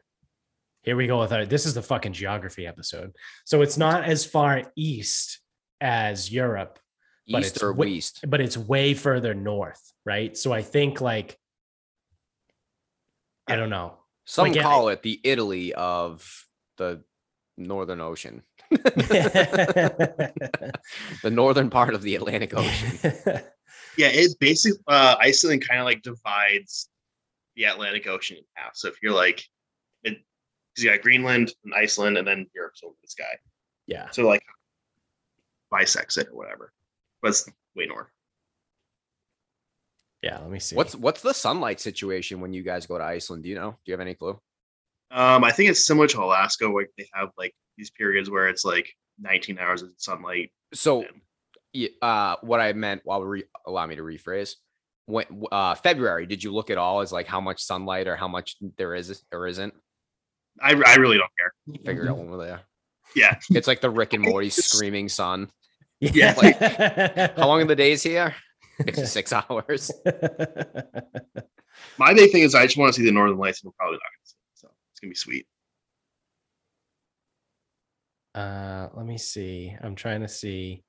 Here we go with our. This is the fucking geography episode. So it's not as far east as Europe, but east or west, but it's way further north, right? So I think, like, I don't know. Some call it the Italy of the Northern Ocean, the northern part of the Atlantic Ocean. Yeah, it's basically Iceland kind of like divides the Atlantic Ocean in half. So if you're like, you got Greenland and Iceland, and then Europe's over the sky. Yeah, so like bisects it or whatever, but it's way north. Yeah, let me see. What's the sunlight situation when you guys go to Iceland? Do you know? Do you have any clue? I think it's similar to Alaska, where they have like these periods where it's like 19 hours of sunlight. So, what I meant, allow me to rephrase. When February, did you look at all as like how much sunlight or how much there is or isn't? I really don't care. Figure it out over there. Yeah. It's like the Rick and Morty screaming sun. Yeah. Like, how long are the days here? 56 hours. My big thing is I just want to see the Northern Lights, and we're probably not going to see it. So it's going to be sweet. Let me see. I'm trying to see.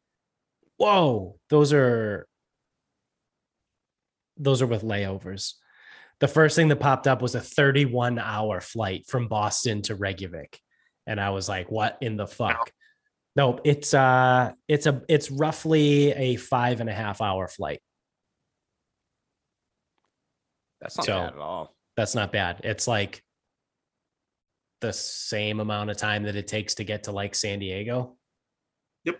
Whoa. Those are with layovers. The first thing that popped up was a 31-hour flight from Boston to Reykjavik. And I was like, what in the fuck? No, it's roughly a 5.5-hour flight. That's not bad at all. That's not bad. It's like the same amount of time that it takes to get to like San Diego. Yep.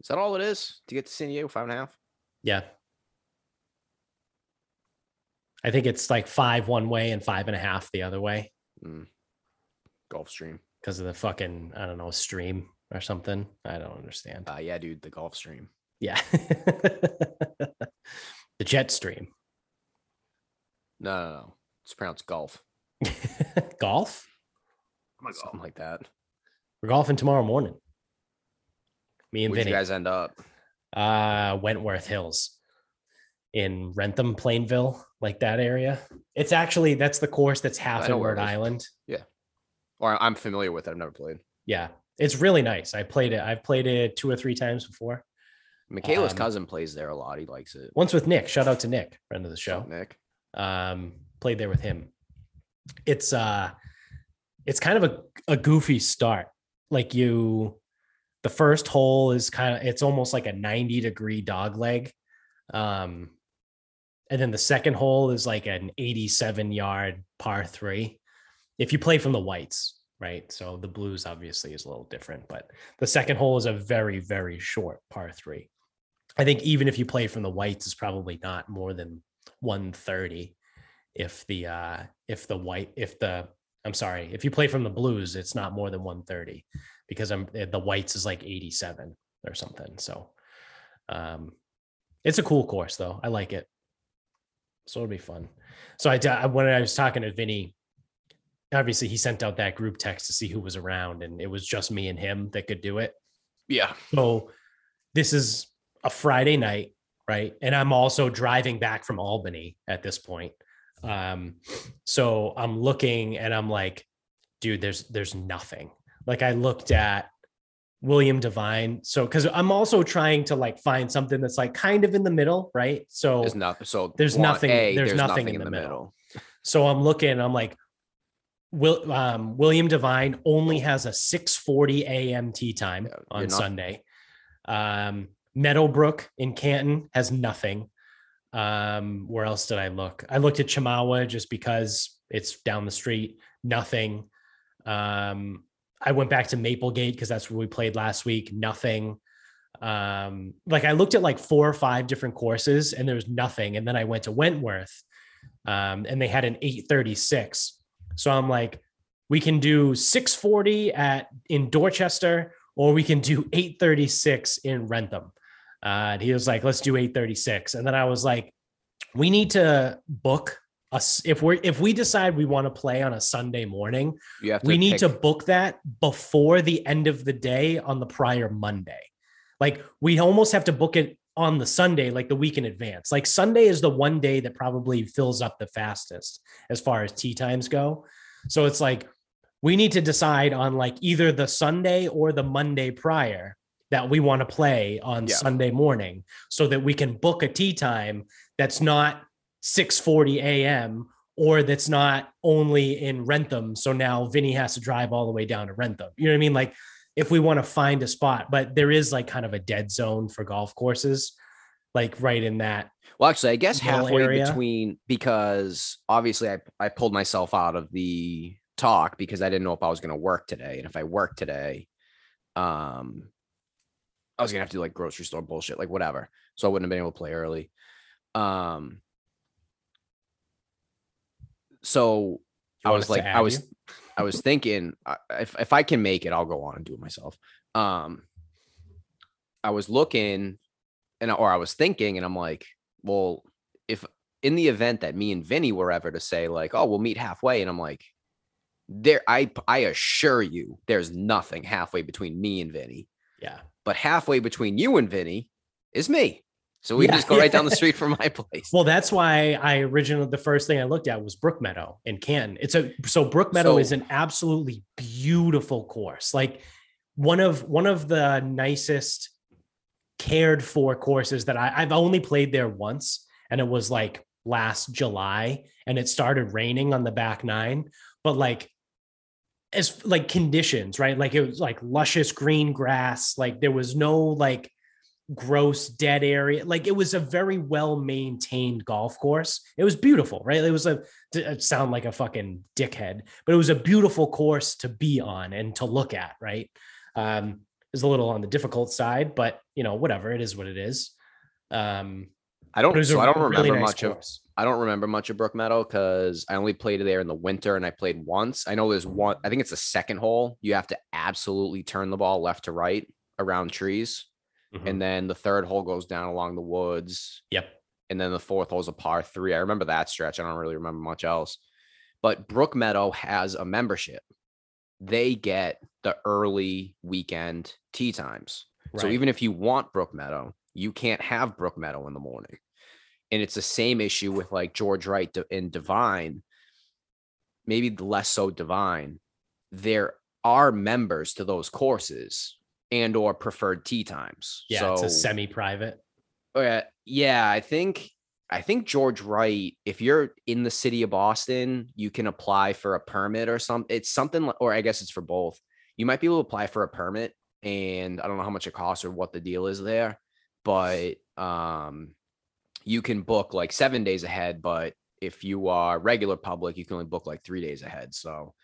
Is that all it is to get to San Diego? 5.5? Yeah. I think it's like 5 one way and 5.5 the other way. Gulf Stream. Because of the fucking, I don't know, stream or something. I don't understand. Yeah, dude, the Gulf Stream. Yeah. The jet stream. No. It's pronounced golf. Golf? Oh my God. Something like that. We're golfing tomorrow morning. Me and Vinny. Where'd you guys end up? Wentworth Hills. In Rentham, Plainville, like that area. It's actually, that's the course that's half in Rhode Island. Yeah. Or I'm familiar with it. I've never played. Yeah. It's really nice. I've played it 2 or 3 times before. Michaela's cousin plays there a lot. He likes it. Once with Nick. Shout out to Nick, friend of the show. Nick. Played there with him. It's kind of a goofy start. Like the first hole is kind of, it's almost like a 90-degree dog leg. And then the second hole is like an 87-yard par three. If you play from the whites, right? So the blues obviously is a little different, but the second hole is a very, very short par three. I think even if you play from the whites, it's probably not more than 130. If you play from the blues, it's not more than 130 because the whites is like 87 or something. So it's a cool course though. I like it. So it'll be fun. So when I was talking to Vinny, obviously he sent out that group text to see who was around, and it was just me and him that could do it. Yeah. So this is a Friday night, right? And I'm also driving back from Albany at this point. So I'm looking and I'm like, dude, there's nothing. Like I looked at William Devine. So, cause I'm also trying to like find something that's like kind of in the middle. Right. So there's nothing, there's nothing in the middle. So I'm looking, I'm like, William Devine only has a 6:40 a.m. tee time on Sunday. Meadowbrook in Canton has nothing. Where else did I look? I looked at Chamawa just because it's down the street, nothing. I went back to Maplegate because that's where we played last week, nothing. Like I looked at like 4 or 5 different courses and there was nothing. And then I went to Wentworth, and they had an 8:36. So I'm like, we can do 6:40 in Dorchester, or we can do 8:36 in Rentham. And he was like, let's do 8:36. And then I was like, we need to book us. If we decide we want to play on a Sunday morning, we need to book that before the end of the day on the prior Monday. Like we almost have to book it on the Sunday, like the week in advance. Like Sunday is the one day that probably fills up the fastest as far as tee times go. So it's like, we need to decide on like either the Sunday or the Monday prior that we want to play on Sunday morning so that we can book a tee time that's not 6:40 a.m. or that's not only in Rentham. So now Vinny has to drive all the way down to Rentham. You know what I mean? Like if we want to find a spot, but there is like kind of a dead zone for golf courses, like right in that. Well, actually, I guess halfway area. Between, because obviously I pulled myself out of the talk because I didn't know if I was going to work today. And if I work today, I was gonna have to do like grocery store bullshit, like whatever. So I wouldn't have been able to play early. So I was thinking if I can make it, I'll go on and do it myself. I was looking I was thinking, and I'm like, well, if in the event that me and Vinny were ever to say like, oh, we'll meet halfway. And I'm like, I assure you there's nothing halfway between me and Vinny. Yeah. But halfway between you and Vinny is me. So we just go right down the street from my place. Well, that's why the first thing I looked at was Brook Meadow in Canton. Brook Meadow is an absolutely beautiful course. Like one of the nicest cared for courses that I've only played there once. And it was like last July and it started raining on the back nine, but like, as like conditions, right? Like it was like luscious green grass. Like there was no like gross dead area. Like it was a very well-maintained golf course. It was beautiful, right? It was I sound like a fucking dickhead, but it was a beautiful course to be on and to look at, right? It was a little on the difficult side, but you know, whatever, it is what it is. I don't remember much of Brook Meadow because I only played there in the winter and I played once. I know there's one, I think it's the second hole. You have to absolutely turn the ball left to right around trees. Mm-hmm. And then the third hole goes down along the woods. Yep. And then the fourth hole is a par three. I remember that stretch. I don't really remember much else. But Brook Meadow has a membership. They get the early weekend tee times. Right. So even if you want Brook Meadow, you can't have Brook Meadow in the morning. And it's the same issue with like George Wright and Devine, maybe less so Devine. There are members to those courses and or preferred tea times. Yeah, so, it's a semi-private. Yeah, I think George Wright, if you're in the city of Boston, you can apply for a permit or something. It's something, or I guess it's for both. You might be able to apply for a permit, and I don't know how much it costs or what the deal is there, but you can book like 7 days ahead. But if you are regular public, you can only book like 3 days ahead. So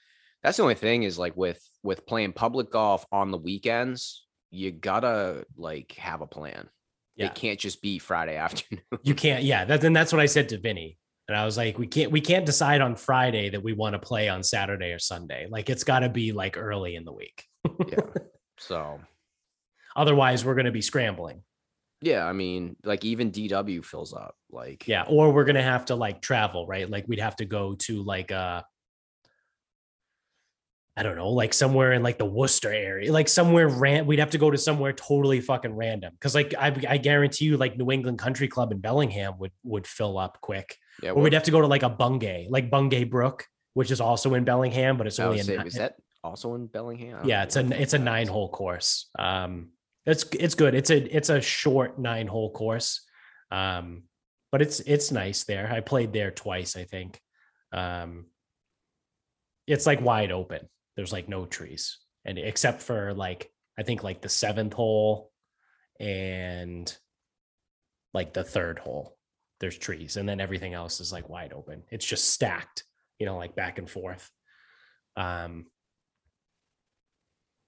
that's the only thing is like with playing public golf on the weekends, you gotta like have a plan. Yeah. It can't just be Friday afternoon. You can't. Yeah. And that's what I said to Vinny. And I was like, we can't decide on Friday that we want to play on Saturday or Sunday. Like it's gotta be like early in the week. Yeah. So otherwise we're going to be scrambling. Yeah. I mean, like even DW fills up like, yeah. Or we're going to have to like travel, right? Like we'd have to go to like, I don't know, like somewhere in like the Worcester area, like somewhere we'd have to go to somewhere totally fucking random. Cause like, I guarantee you like New England Country Club in Bellingham would fill up quick. Yeah, or we'd have to go to like a Bungay Brook, which is also in Bellingham, but it's only is that also in Bellingham? Yeah. It's a 9-hole course. It's good. It's a short 9-hole course. But it's nice there. I played there twice, I think. It's like wide open. There's like no trees, and except for like, I think like the 7th hole and like the 3rd hole, there's trees. And then everything else is like wide open. It's just stacked, you know, like back and forth. You know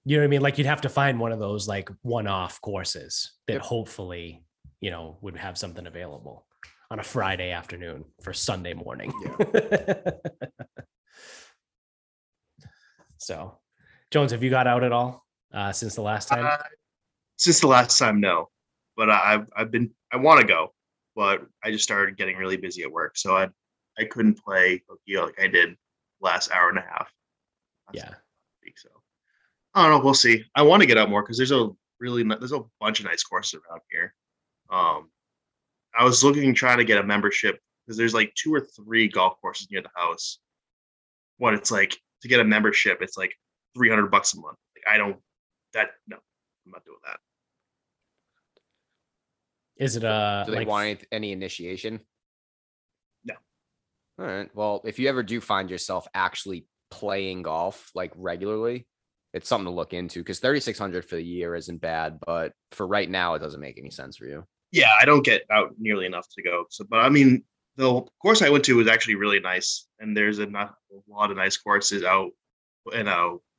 what I mean? Like you'd have to find one of those like one-off courses that hopefully, you know, would have something available on a Friday afternoon for Sunday morning. Yeah. So Jones, have you got out at all since the last time? No, but I want to go, but I just started getting really busy at work. So I couldn't play hooky like I did last hour and a half. Yeah. Week, so I don't know. We'll see. I want to get out more because there's a bunch of nice courses around here. I was trying to get a membership because there's like 2 or 3 golf courses near the house. What it's like to get a membership, it's like $300 a month. Like I'm not doing that. Is it do they want any initiation? No. All right. Well, if you ever do find yourself actually playing golf like regularly, it's something to look into because $3,600 for the year isn't bad, but for right now, it doesn't make any sense for you. Yeah, I don't get out nearly enough to go. So, but I mean, the course I went to was actually really nice, and there's a lot of nice courses out in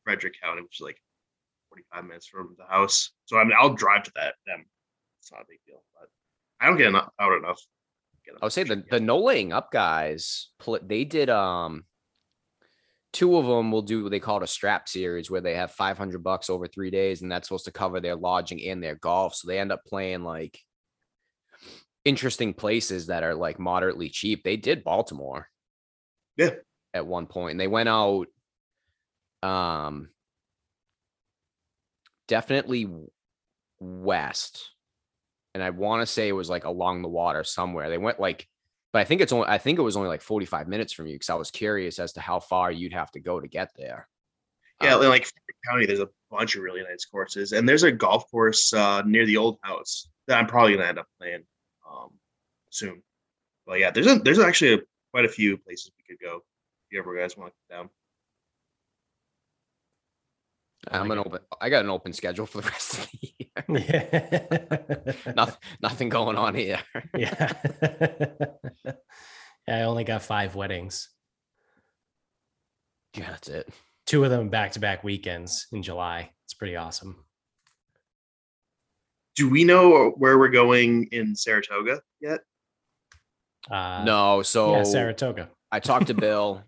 Frederick County, which is like 45 minutes from the house. So I mean, I'll drive to them. It's not a big deal, but I don't get out enough. I would say the no laying up guys, they did 2 of them will do what they call a strap series where they have $500 over 3 days, and that's supposed to cover their lodging and their golf. So they end up playing like interesting places that are like moderately cheap. They did Baltimore. Yeah. At one point, and they went out. Definitely west. And I want to say it was like along the water somewhere. They went like, but I think it was only like 45 minutes from you because I was curious as to how far you'd have to go to get there. Yeah, like Frederick County, there's a bunch of really nice courses, and there's a golf course near the old house that I'm probably gonna end up playing soon. But yeah, there's actually quite a few places we could go if you ever guys want to come down. I got an open schedule for the rest of the year. Yeah. Nothing going on here. Yeah. I only got 5 weddings. Yeah, that's it. 2 of them back-to-back weekends in July. It's pretty awesome. Do we know where we're going in Saratoga yet? No. So yeah, Saratoga. I talked to Bill.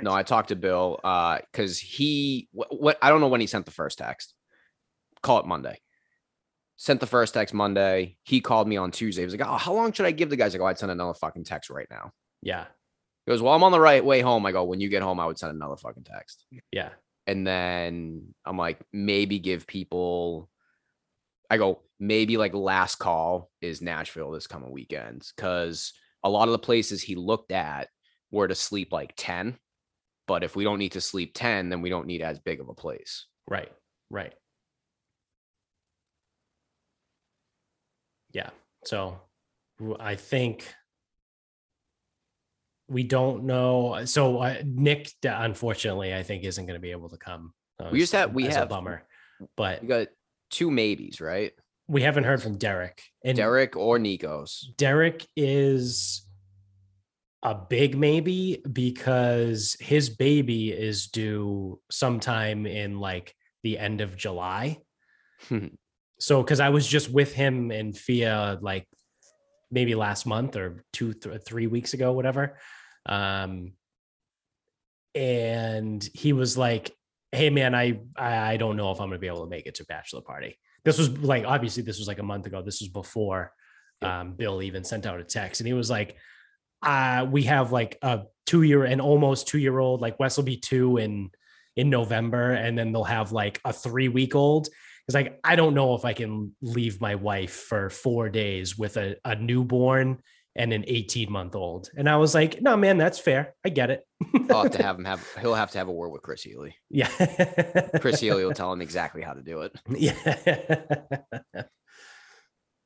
No, I talked to Bill because I don't know when he sent the first text. Call it Monday. Sent the first text Monday. He called me on Tuesday. He was like, oh, how long should I give the guys? I go, I'd send another fucking text right now. Yeah. He goes, well, I'm on the right way home. I go, when you get home, I would send another fucking text. Yeah. And then I'm like, maybe give people. I go, maybe like last call is Nashville this coming weekend because a lot of the places he looked at were to sleep like 10. But if we don't need to sleep 10, then we don't need as big of a place. Right. Yeah. So I think we don't know. So Nick, unfortunately, I think isn't going to be able to come. We just have, we have a bummer, but we got two maybes, right? We haven't heard from Derek. And Derek or Nikos. Derek is a big maybe because his baby is due sometime in like the end of July. So, because I was just with him and Fia like maybe last month or three weeks ago, whatever. And he was like, hey man, I don't know if I'm going to be able to make it to bachelor party. This was like, obviously this was like a month ago. This was before Bill even sent out a text. And he was like, we have like a 2 year and almost 2 year old, like Wes will be two in November. And then they'll have like a 3 week old. He's like, I don't know if I can leave my wife for 4 days with a newborn and an 18 month old. And I was like, no, man, that's fair. I get it. I'll have to have him he'll have to have a word with Chris Healy. Yeah. Chris Healy will tell him exactly how to do it. Yeah.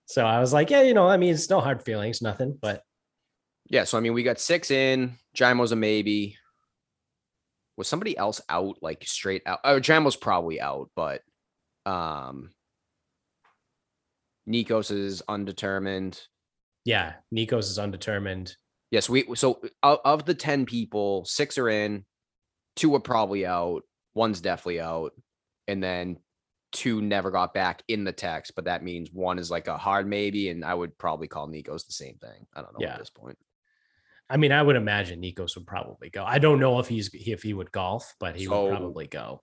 So I was like, yeah, you know, I mean, it's no hard feelings, nothing, but. Yeah. So, I mean, we got six in. Jimo's a maybe. Was somebody else out, like straight out? Oh, Jimo's probably out, but. Nikos is undetermined. Yeah, Nikos is undetermined. Yes, so of the 10 people, six are in, two are probably out, one's definitely out, and then two never got back in the text, but that means one is like a hard maybe, and I would probably call Nikos the same thing. I don't know at this point. I mean, I would imagine Nikos would probably go. I don't know if he would golf, but he would probably go.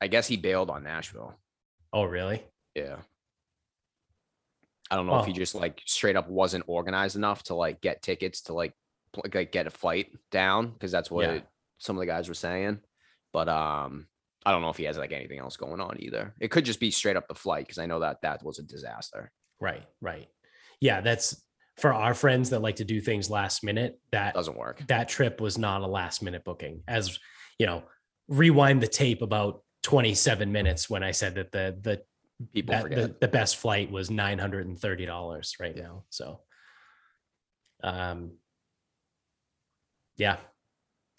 I guess he bailed on Nashville. Oh, really? Yeah. I don't know if he just like straight up wasn't organized enough to like get tickets to like get a flight down, because that's what some of the guys were saying. But I don't know if he has like anything else going on either. It could just be straight up the flight, because I know that was a disaster. Right, right. Yeah, that's for our friends that like to do things last minute. That doesn't work. That trip was not a last minute booking. As you know, rewind the tape about 27 minutes when I said that the people forget the best flight was $930 right now. So so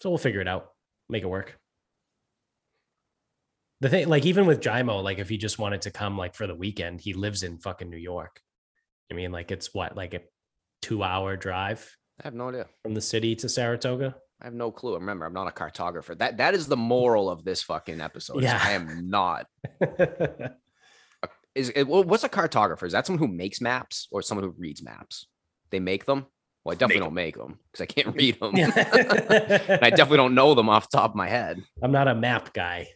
we'll figure it out, make it work. The thing, like, even with Jimo, like if he just wanted to come like for the weekend, he lives in fucking New York. I mean, like it's what, like a 2 hour drive? I have no idea. From the city to Saratoga? I have no clue. Remember, I'm not a cartographer. That is the moral of this fucking episode. Yeah. I am not. What's a cartographer? Is that someone who makes maps or someone who reads maps? They make them? Well, I definitely don't make them because I can't read them. Yeah. And I definitely don't know them off the top of my head. I'm not a map guy.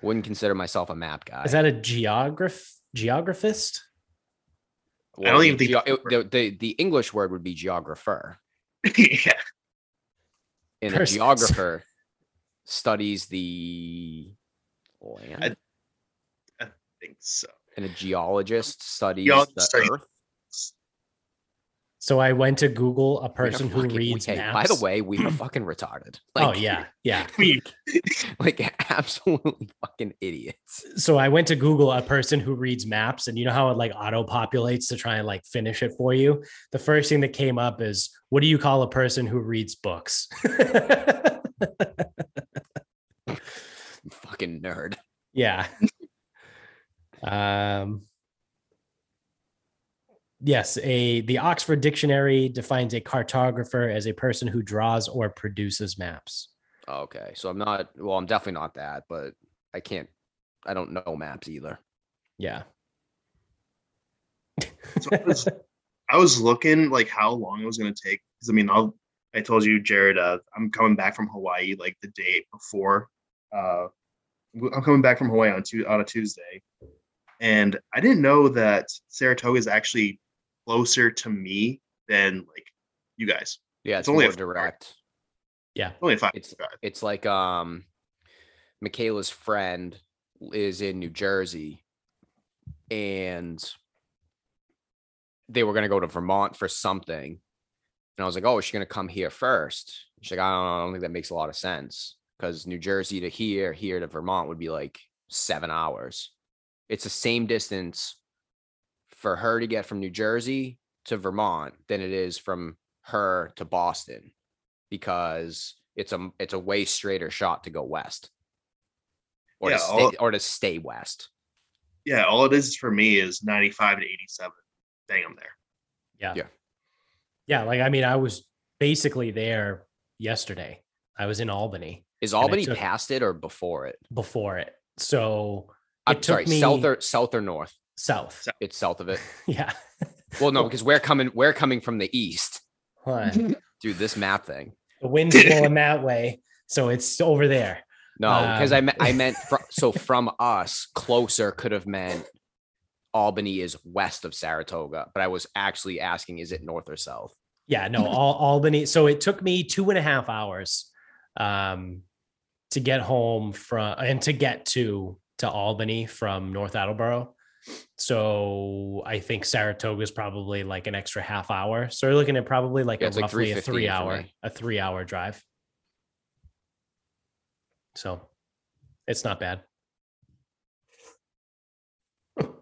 Wouldn't consider myself a map guy. Is that a geographist? Well, I don't even think the English word would be geographer. Yeah. And a geographer studies the land. I think so. And a geologist studies the earth. So I went to Google a person who reads maps. By the way, we are fucking retarded. Like, oh, yeah. Yeah. Like absolutely fucking idiots. So I went to Google a person who reads maps, and you know how it like auto-populates to try and like finish it for you? The first thing that came up is, what do you call a person who reads books? Fucking nerd. Yeah. Yes, the Oxford Dictionary defines a cartographer as a person who draws or produces maps. Okay, so I'm definitely not that, but I don't know maps either. Yeah. So I was looking like how long it was going to take. Because I mean, I told you, Jared, I'm coming back from Hawaii like the day before. I'm coming back from Hawaii on a Tuesday. And I didn't know that Saratoga is actually closer to me than like you guys. Yeah, it's only a direct. Yeah, it's only 5 minutes drive. It's like Michaela's friend is in New Jersey, and they were gonna go to Vermont for something, and I was like, "Oh, is she gonna come here first?" She's like, "I don't think that makes a lot of sense because New Jersey to here to Vermont would be like 7 hours." It's the same distance for her to get from New Jersey to Vermont than it is from her to Boston, because it's a way straighter shot to go west or to stay west. Yeah, all it is for me is 95 to 87. Bang, I'm there. Yeah. Like, I mean, I was basically there yesterday. I was in Albany. Is Albany past it or before it? Before it. So I'm sorry, south or north? South. It's south of it. Yeah. Well, no, because we're coming from the east. Huh. Dude, this map thing. The wind's blowing that way, so it's over there. No, because I meant from us, closer could have meant Albany is west of Saratoga, but I was actually asking, is it north or south? Yeah, no, Albany. So it took me 2.5 hours to get home to Albany from North Attleboro. So I think Saratoga is probably like an extra half hour. So we're looking at probably roughly like a three hour drive. So it's not bad.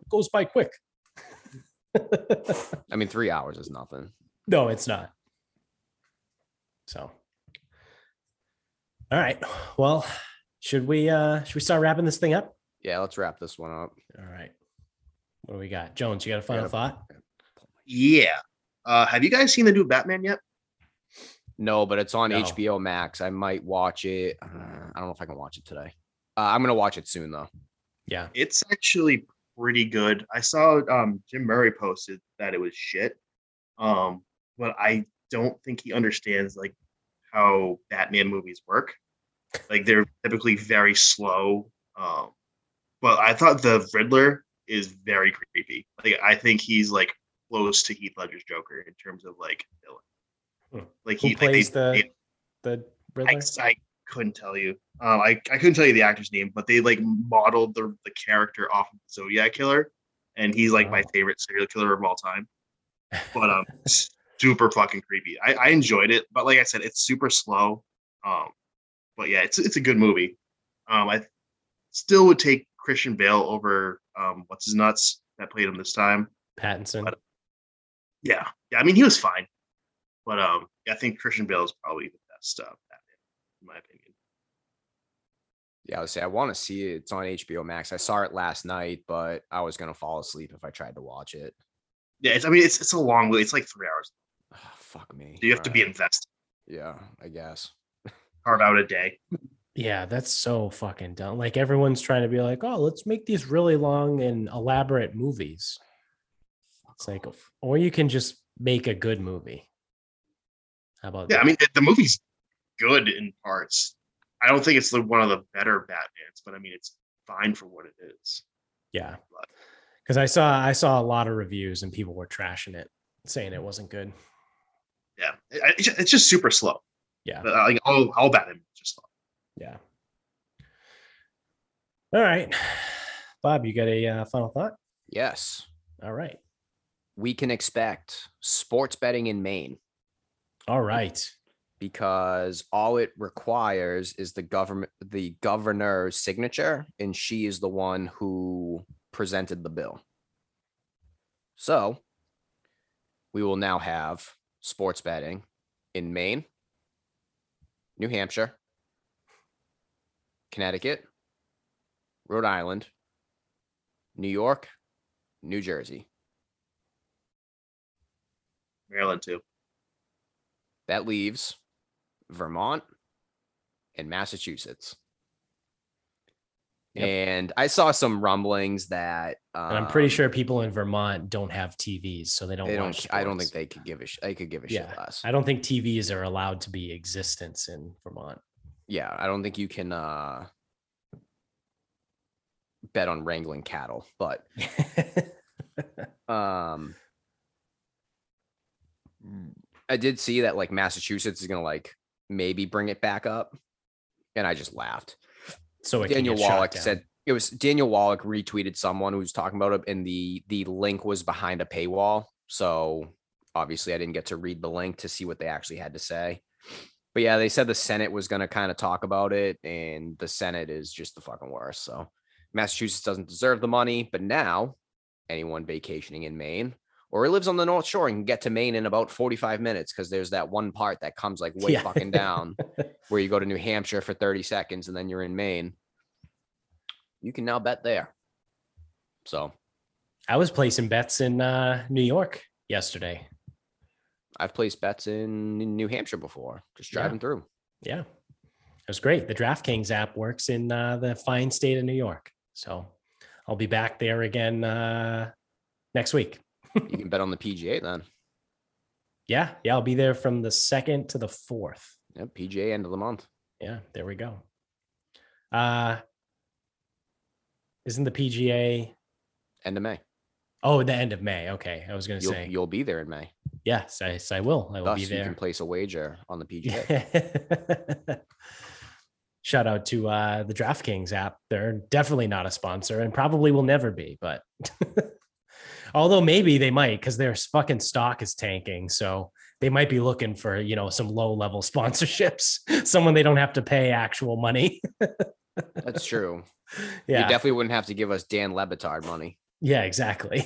Goes by quick. I mean, 3 hours is nothing. No, it's not. So. All right. Well, should we start wrapping this thing up? Yeah, let's wrap this one up. All right. What do we got? Jones, you got a final thought? Yeah. Have you guys seen the new Batman yet? No, but it's on HBO Max. I might watch it. I don't know if I can watch it today. I'm going to watch it soon, though. Yeah. It's actually pretty good. I saw Jim Murray posted that it was shit. But I don't think he understands like how Batman movies work. Like, they're typically very slow. But I thought the Riddler is very creepy. Like, I think he's like close to Heath Ledger's Joker in terms of like villain. Like, he plays the Riddler. I couldn't tell you. I couldn't tell you the actor's name, but they like modeled the character off of the Zodiac Killer, and he's like my favorite serial killer of all time. But super fucking creepy. I enjoyed it, but like I said, it's super slow. But yeah, it's a good movie. I still would take Christian Bale over what's his nuts that played him this time, Pattinson. But, yeah. I mean, he was fine, but I think Christian Bale is probably the best Batman, in my opinion. Yeah, I would say I want to see it. It's on HBO Max. I saw it last night, but I was gonna fall asleep if I tried to watch it. Yeah, it's a long way. It's like 3 hours. Oh, fuck me. So you have to be invested. Yeah, I guess. Carve out a day. Yeah, that's so fucking dumb. Like, everyone's trying to be like, oh, let's make these really long and elaborate movies. It's like, or you can just make a good movie. How about that? Yeah, I mean, the movie's good in parts. I don't think it's one of the better Batmans, but I mean, it's fine for what it is. Yeah. But. Because I saw a lot of reviews and people were trashing it, saying it wasn't good. Yeah, it's just super slow. Yeah, like all Batman just slow. Yeah. All right, Bob, you got a final thought? Yes. All right. We can expect sports betting in Maine. All right. Because all it requires is the governor's signature, and she is the one who presented the bill. So we will now have sports betting in Maine, New Hampshire, Connecticut, Rhode Island, New York, New Jersey. Maryland too. That leaves Vermont and Massachusetts. Yep. And I saw some rumblings that and I'm pretty sure people in Vermont don't have TVs, so they don't watch. I don't think they could give a shit. They could give a shit less. I don't think TVs are allowed to be existence in Vermont. Yeah, I don't think you can bet on wrangling cattle, but I did see that like Massachusetts is gonna like maybe bring it back up, and I just laughed. So Daniel Wallach said it was Daniel Wallach retweeted someone who was talking about it, and the link was behind a paywall. So obviously I didn't get to read the link to see what they actually had to say. But yeah, they said the Senate was going to kind of talk about it, and the Senate is just the fucking worst. So Massachusetts doesn't deserve the money, but now anyone vacationing in Maine, or lives on the North Shore and can get to Maine in about 45 minutes because there's that one part that comes like way fucking down where you go to New Hampshire for 30 seconds and then you're in Maine. You can now bet there. So I was placing bets in New York yesterday. I've placed bets in New Hampshire before, just driving through. Yeah, it was great. The DraftKings app works in the fine state of New York. So I'll be back there again next week. You can bet on the PGA then. Yeah, I'll be there from the 2nd to the 4th. Yeah, PGA end of the month. Yeah, there we go. Isn't the PGA end of May? Oh, the end of May. Okay, I was going to say you'll be there in May. Yes, I will. I will be there. You can place a wager on the PGA. Shout out to the DraftKings app. They're definitely not a sponsor and probably will never be, but although maybe they might, because their fucking stock is tanking. So they might be looking for, you know, some low level sponsorships, someone they don't have to pay actual money. That's true. Yeah. You definitely wouldn't have to give us Dan Lebatard money. Yeah, exactly.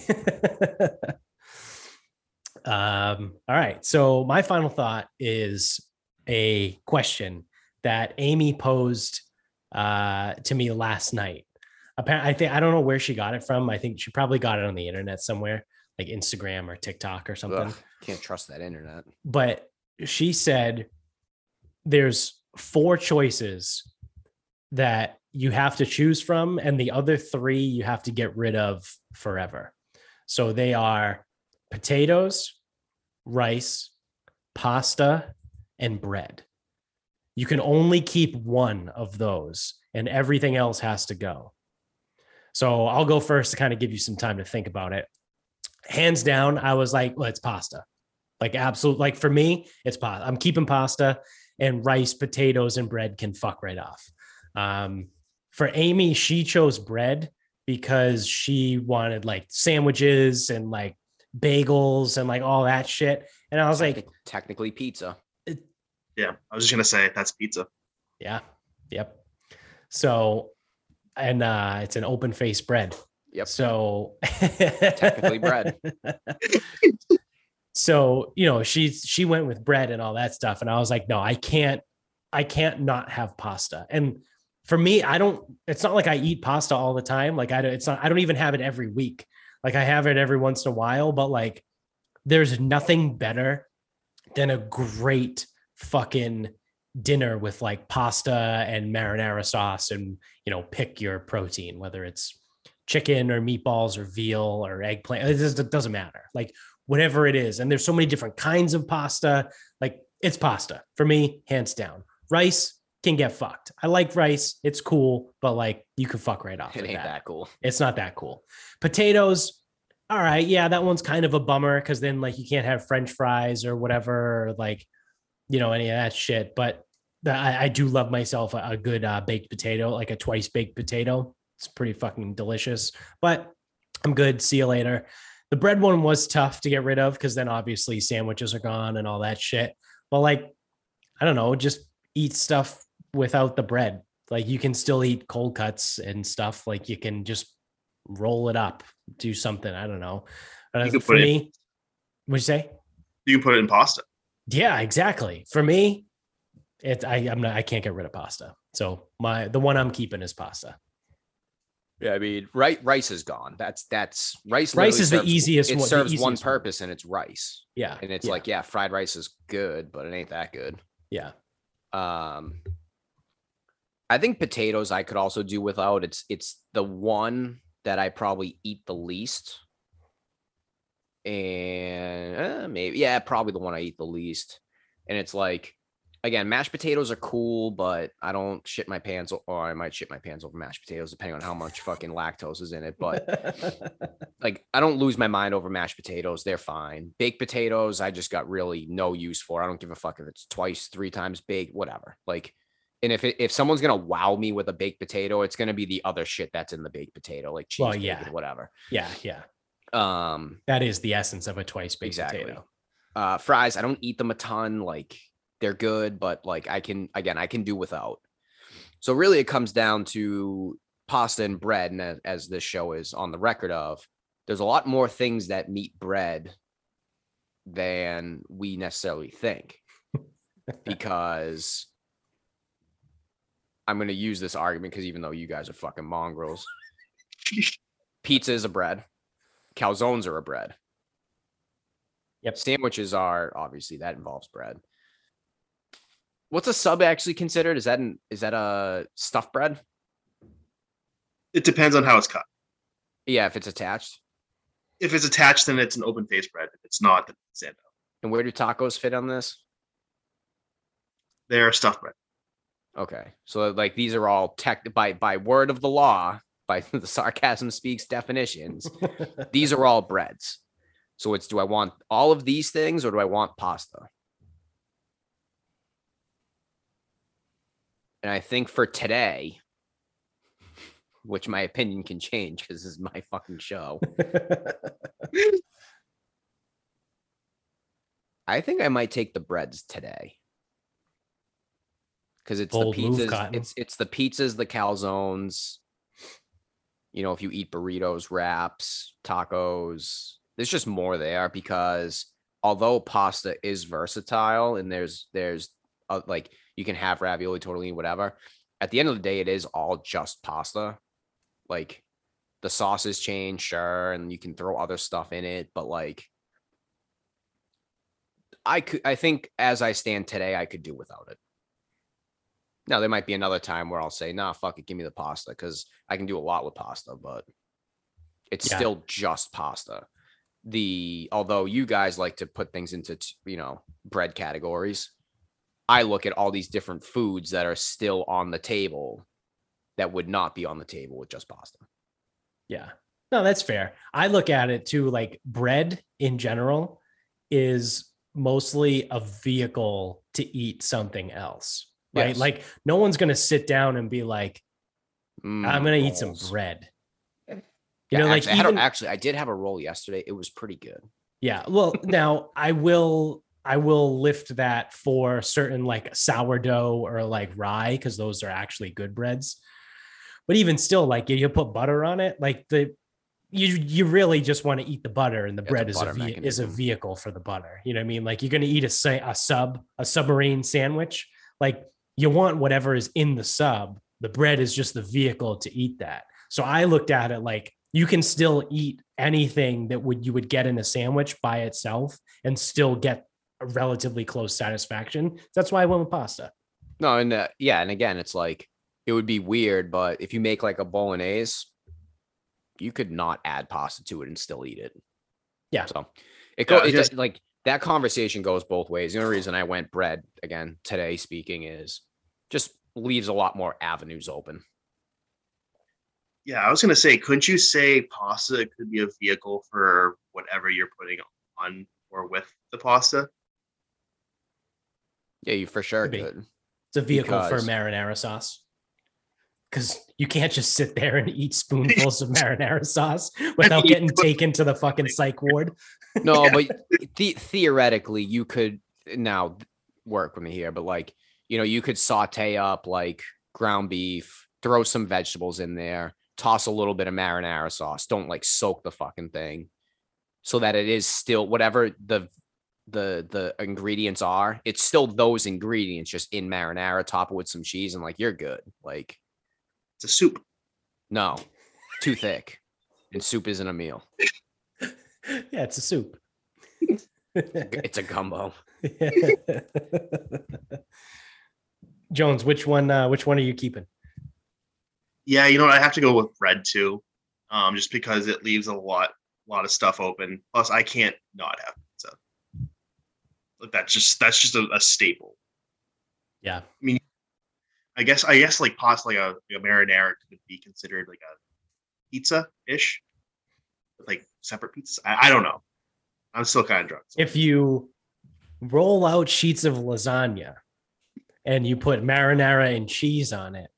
All right. So my final thought is a question that Amy posed to me last night. Apparently, I don't know where she got it from. I think she probably got it on the internet somewhere, like Instagram or TikTok or something. Ugh, can't trust that internet. But she said there's 4 choices that you have to choose from, and the other 3 you have to get rid of forever. So they are potatoes, rice, pasta, and bread. You can only keep one of those, and everything else has to go. So I'll go first to kind of give you some time to think about it. Hands down, I was like, well, it's pasta. Like, absolute, like for me, it's pasta. I'm keeping pasta, and rice, potatoes, and bread can fuck right off. For Amy, she chose bread because she wanted like sandwiches and like bagels and like all that shit. And I was like, technically pizza. Yeah, I was just going to say that's pizza. Yeah. Yep. So, and it's an open face bread. Yep. So technically bread. So, you know, she went with bread and all that stuff. And I was like, no, I can't not have pasta. And for me, it's not like I eat pasta all the time. Like I don't even have it every week. Like I have it every once in a while, but like there's nothing better than a great fucking dinner with like pasta and marinara sauce and, you know, pick your protein, whether it's chicken or meatballs or veal or eggplant. It doesn't matter. Like whatever it is. And there's so many different kinds of pasta. Like it's pasta for me, hands down. Rice can get fucked. I like rice. It's cool, but like you can fuck right off. It ain't that cool. It's not that cool. Potatoes. All right. Yeah. That one's kind of a bummer. Cause then like, you can't have French fries or whatever, or like, you know, any of that shit. But I do love myself a good baked potato, like a twice baked potato. It's pretty fucking delicious, but I'm good. See you later. The bread one was tough to get rid of, cause then obviously sandwiches are gone and all that shit. But like, I don't know, just eat stuff without the bread. Like you can still eat cold cuts and stuff. Like you can just roll it up, do something. I don't know. For me, what'd you say? You can put it in pasta. Yeah, exactly. For me, I can't get rid of pasta. So the one I'm keeping is pasta. Yeah, I mean, rice is gone. That's rice. Rice is the easiest one. It serves one purpose, and it's rice. Yeah, and it's like, yeah, fried rice is good, but it ain't that good. Yeah. I think potatoes I could also do without. It's the one that I probably eat the least. And probably the one I eat the least. And it's like, again, mashed potatoes are cool, but I don't shit my pants, or I might shit my pants over mashed potatoes, depending on how much fucking lactose is in it. But like, I don't lose my mind over mashed potatoes. They're fine. Baked potatoes, I just got really no use for. I don't give a fuck if it's twice, 3 times baked, whatever. Like, and if someone's going to wow me with a baked potato, it's going to be the other shit that's in the baked potato, like cheese, bacon, whatever. Yeah. Yeah. That is the essence of a twice baked potato. Fries, I don't eat them a ton. Like they're good, but like I can do without. So really it comes down to pasta and bread. And as this show is on the record of, there's a lot more things that meet bread than we necessarily think. Because I'm going to use this argument because even though you guys are fucking mongrels, pizza is a bread. Calzones are a bread. Yep. Sandwiches are, obviously, that involves bread. What's a sub actually considered? Is that a stuffed bread? It depends on how it's cut. Yeah, if it's attached. If it's attached, then it's an open-faced bread. If it's not, then it's sando. And where do tacos fit on this? They're stuffed bread. Okay. So like these are all tech by word of the law, by the sarcasm speaks definitions. These are all breads. So it's, do I want all of these things or do I want pasta? And I think for today, which my opinion can change because this is my fucking show. I think I might take the breads today. Because it's bold the pizzas, move, it's the pizzas, the calzones. You know, if you eat burritos, wraps, tacos, there's just more there because although pasta is versatile and there's like you can have ravioli, tortellini, whatever. At the end of the day, it is all just pasta. Like the sauces change, sure, and you can throw other stuff in it, but like I think as I stand today, I could do without it. Now, there might be another time where I'll say, nah, fuck it, give me the pasta, because I can do a lot with pasta, but it's still just pasta. Although you guys like to put things into, you know, bread categories, I look at all these different foods that are still on the table that would not be on the table with just pasta. Yeah. No, that's fair. I look at it too, like bread in general is mostly a vehicle to eat something else. Right. Yes. Like no one's going to sit down and be like, I'm going to eat some bread. You know, actually, like I did have a roll yesterday. It was pretty good. Yeah. Well, now I will lift that for certain like sourdough or like rye. 'Cause those are actually good breads, but even still, like you put butter on it. Like you really just want to eat the butter and the bread is a vehicle for the butter. You know what I mean? Like you're going to eat a submarine sandwich. Like, you want whatever is in the sub, the bread is just the vehicle to eat that. So I looked at it like you can still eat anything that you would get in a sandwich by itself and still get a relatively close satisfaction. That's why I went with pasta. No, and and again, it's like it would be weird, but if you make like a bolognese, you could not add pasta to it and still eat it. Yeah. So that conversation goes both ways. The only reason I went bread again today speaking is just leaves a lot more avenues open. Yeah, I was going to say, couldn't you say pasta could be a vehicle for whatever you're putting on or with the pasta? Yeah, you for sure could. It's a vehicle for marinara sauce. Because you can't just sit there and eat spoonfuls of marinara sauce without getting taken to the fucking psych ward. No, but theoretically, you could now work with me here, but like, you know, you could saute up like ground beef, throw some vegetables in there, toss a little bit of marinara sauce. Don't like soak the fucking thing so that it is still whatever the ingredients are. It's still those ingredients just in marinara, top it with some cheese and like, you're good. Like, it's a soup. No, too thick. And soup isn't a meal. Yeah, it's a soup. It's a gumbo. Jones, which one are you keeping? Yeah, you know what? I have to go with bread too. Just because it leaves a lot of stuff open. Plus, I can't not have pizza. Like that's just a staple. Yeah. I mean, I guess like pasta, like a marinara could be considered like a pizza-ish, like separate pizzas. I don't know. I'm still kind of drunk. So. If you roll out sheets of lasagna and you put marinara and cheese on it,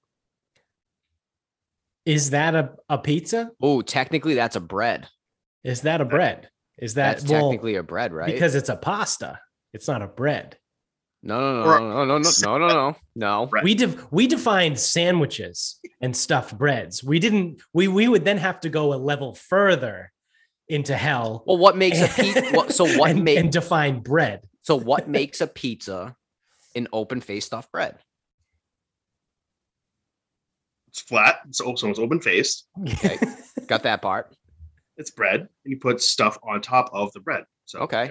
is that a pizza? Oh, technically that's a bread. Is that a bread? Technically a bread, right? Because it's a pasta. It's not a bread. No. We defined sandwiches and stuffed breads. We would then have to go a level further into hell. Well, what makes a pizza? And define bread. So what makes a pizza an open-faced stuffed bread? It's flat. It's open-faced. Okay, got that part. It's bread, and you put stuff on top of the bread. So okay,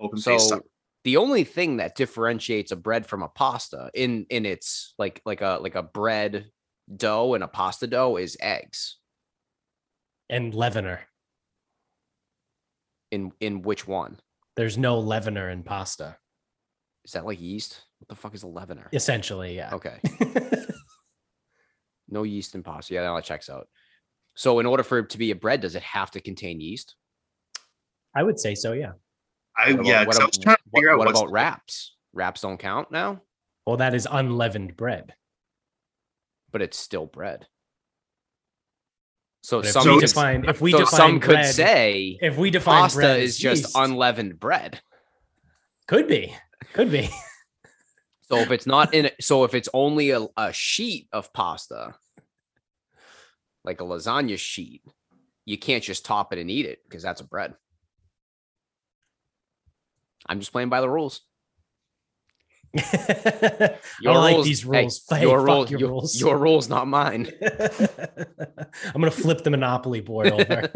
open-faced stuff. The only thing that differentiates a bread from a pasta in its like a bread dough and a pasta dough is eggs. And leavener. In which one? There's no leavener in pasta. Is that like yeast? What the fuck is a leavener? Essentially, yeah. Okay. No yeast in pasta. Yeah, that checks out. So in order for it to be a bread, does it have to contain yeast? I would say so, yeah. What about wraps? Wraps don't count now? Well, that is unleavened bread. But it's still bread. So if we define pasta bread is yeast, just unleavened bread. Could be. So if it's not in it, so if it's only a sheet of pasta, like a lasagna sheet, you can't just top it and eat it because that's a bread. I'm just playing by the rules. Your rules. Your rules, not mine. I'm gonna flip the Monopoly board over.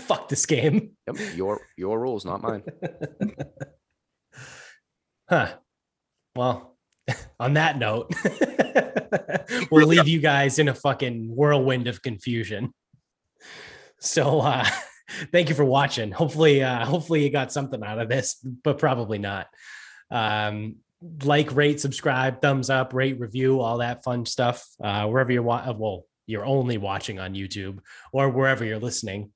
Fuck this game. Yep, your rules, not mine. Huh. Well, on that note, we'll leave you guys in a fucking whirlwind of confusion. So thank you for watching. Hopefully you got something out of this, but probably not. Like, rate, subscribe, thumbs up, rate, review, all that fun stuff. Wherever you're only watching on YouTube or wherever you're listening.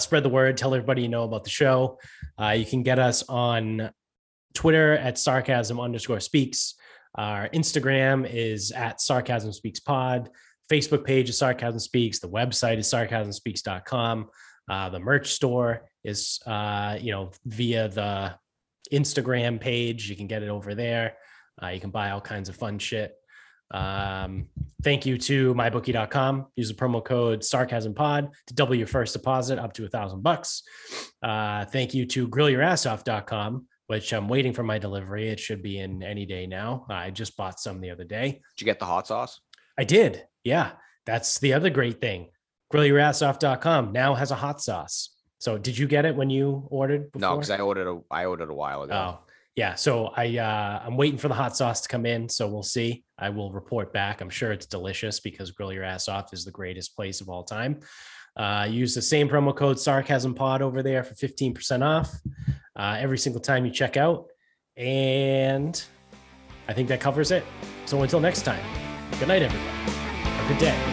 Spread the word. Tell everybody you know about the show. You can get us on Twitter at sarcasm_speaks. Our Instagram is at sarcasmspeakspod. Facebook page is Sarcasm Speaks. The website is sarcasmspeaks.com. The merch store is, via the Instagram page. You can get it over there. You can buy all kinds of fun shit. Thank you to mybookie.com. Use the promo code SarcasmPod to double your first deposit up to $1,000. Thank you to grillyourassoff.com, which I'm waiting for my delivery. It should be in any day now. I just bought some the other day. Did you get the hot sauce? I did. Yeah. That's the other great thing. grillyourassoff.com now has a hot sauce. So did you get it when you ordered before? No, because I ordered a while ago. Oh yeah. So I'm waiting for the hot sauce to come in. So we'll see. I will report back. I'm sure it's delicious because Grill Your Ass Off is the greatest place of all time. Use the same promo code SarcasmPod over there for 15% off every single time you check out. And I think that covers it. So until next time, good night, everybody. Have a good day.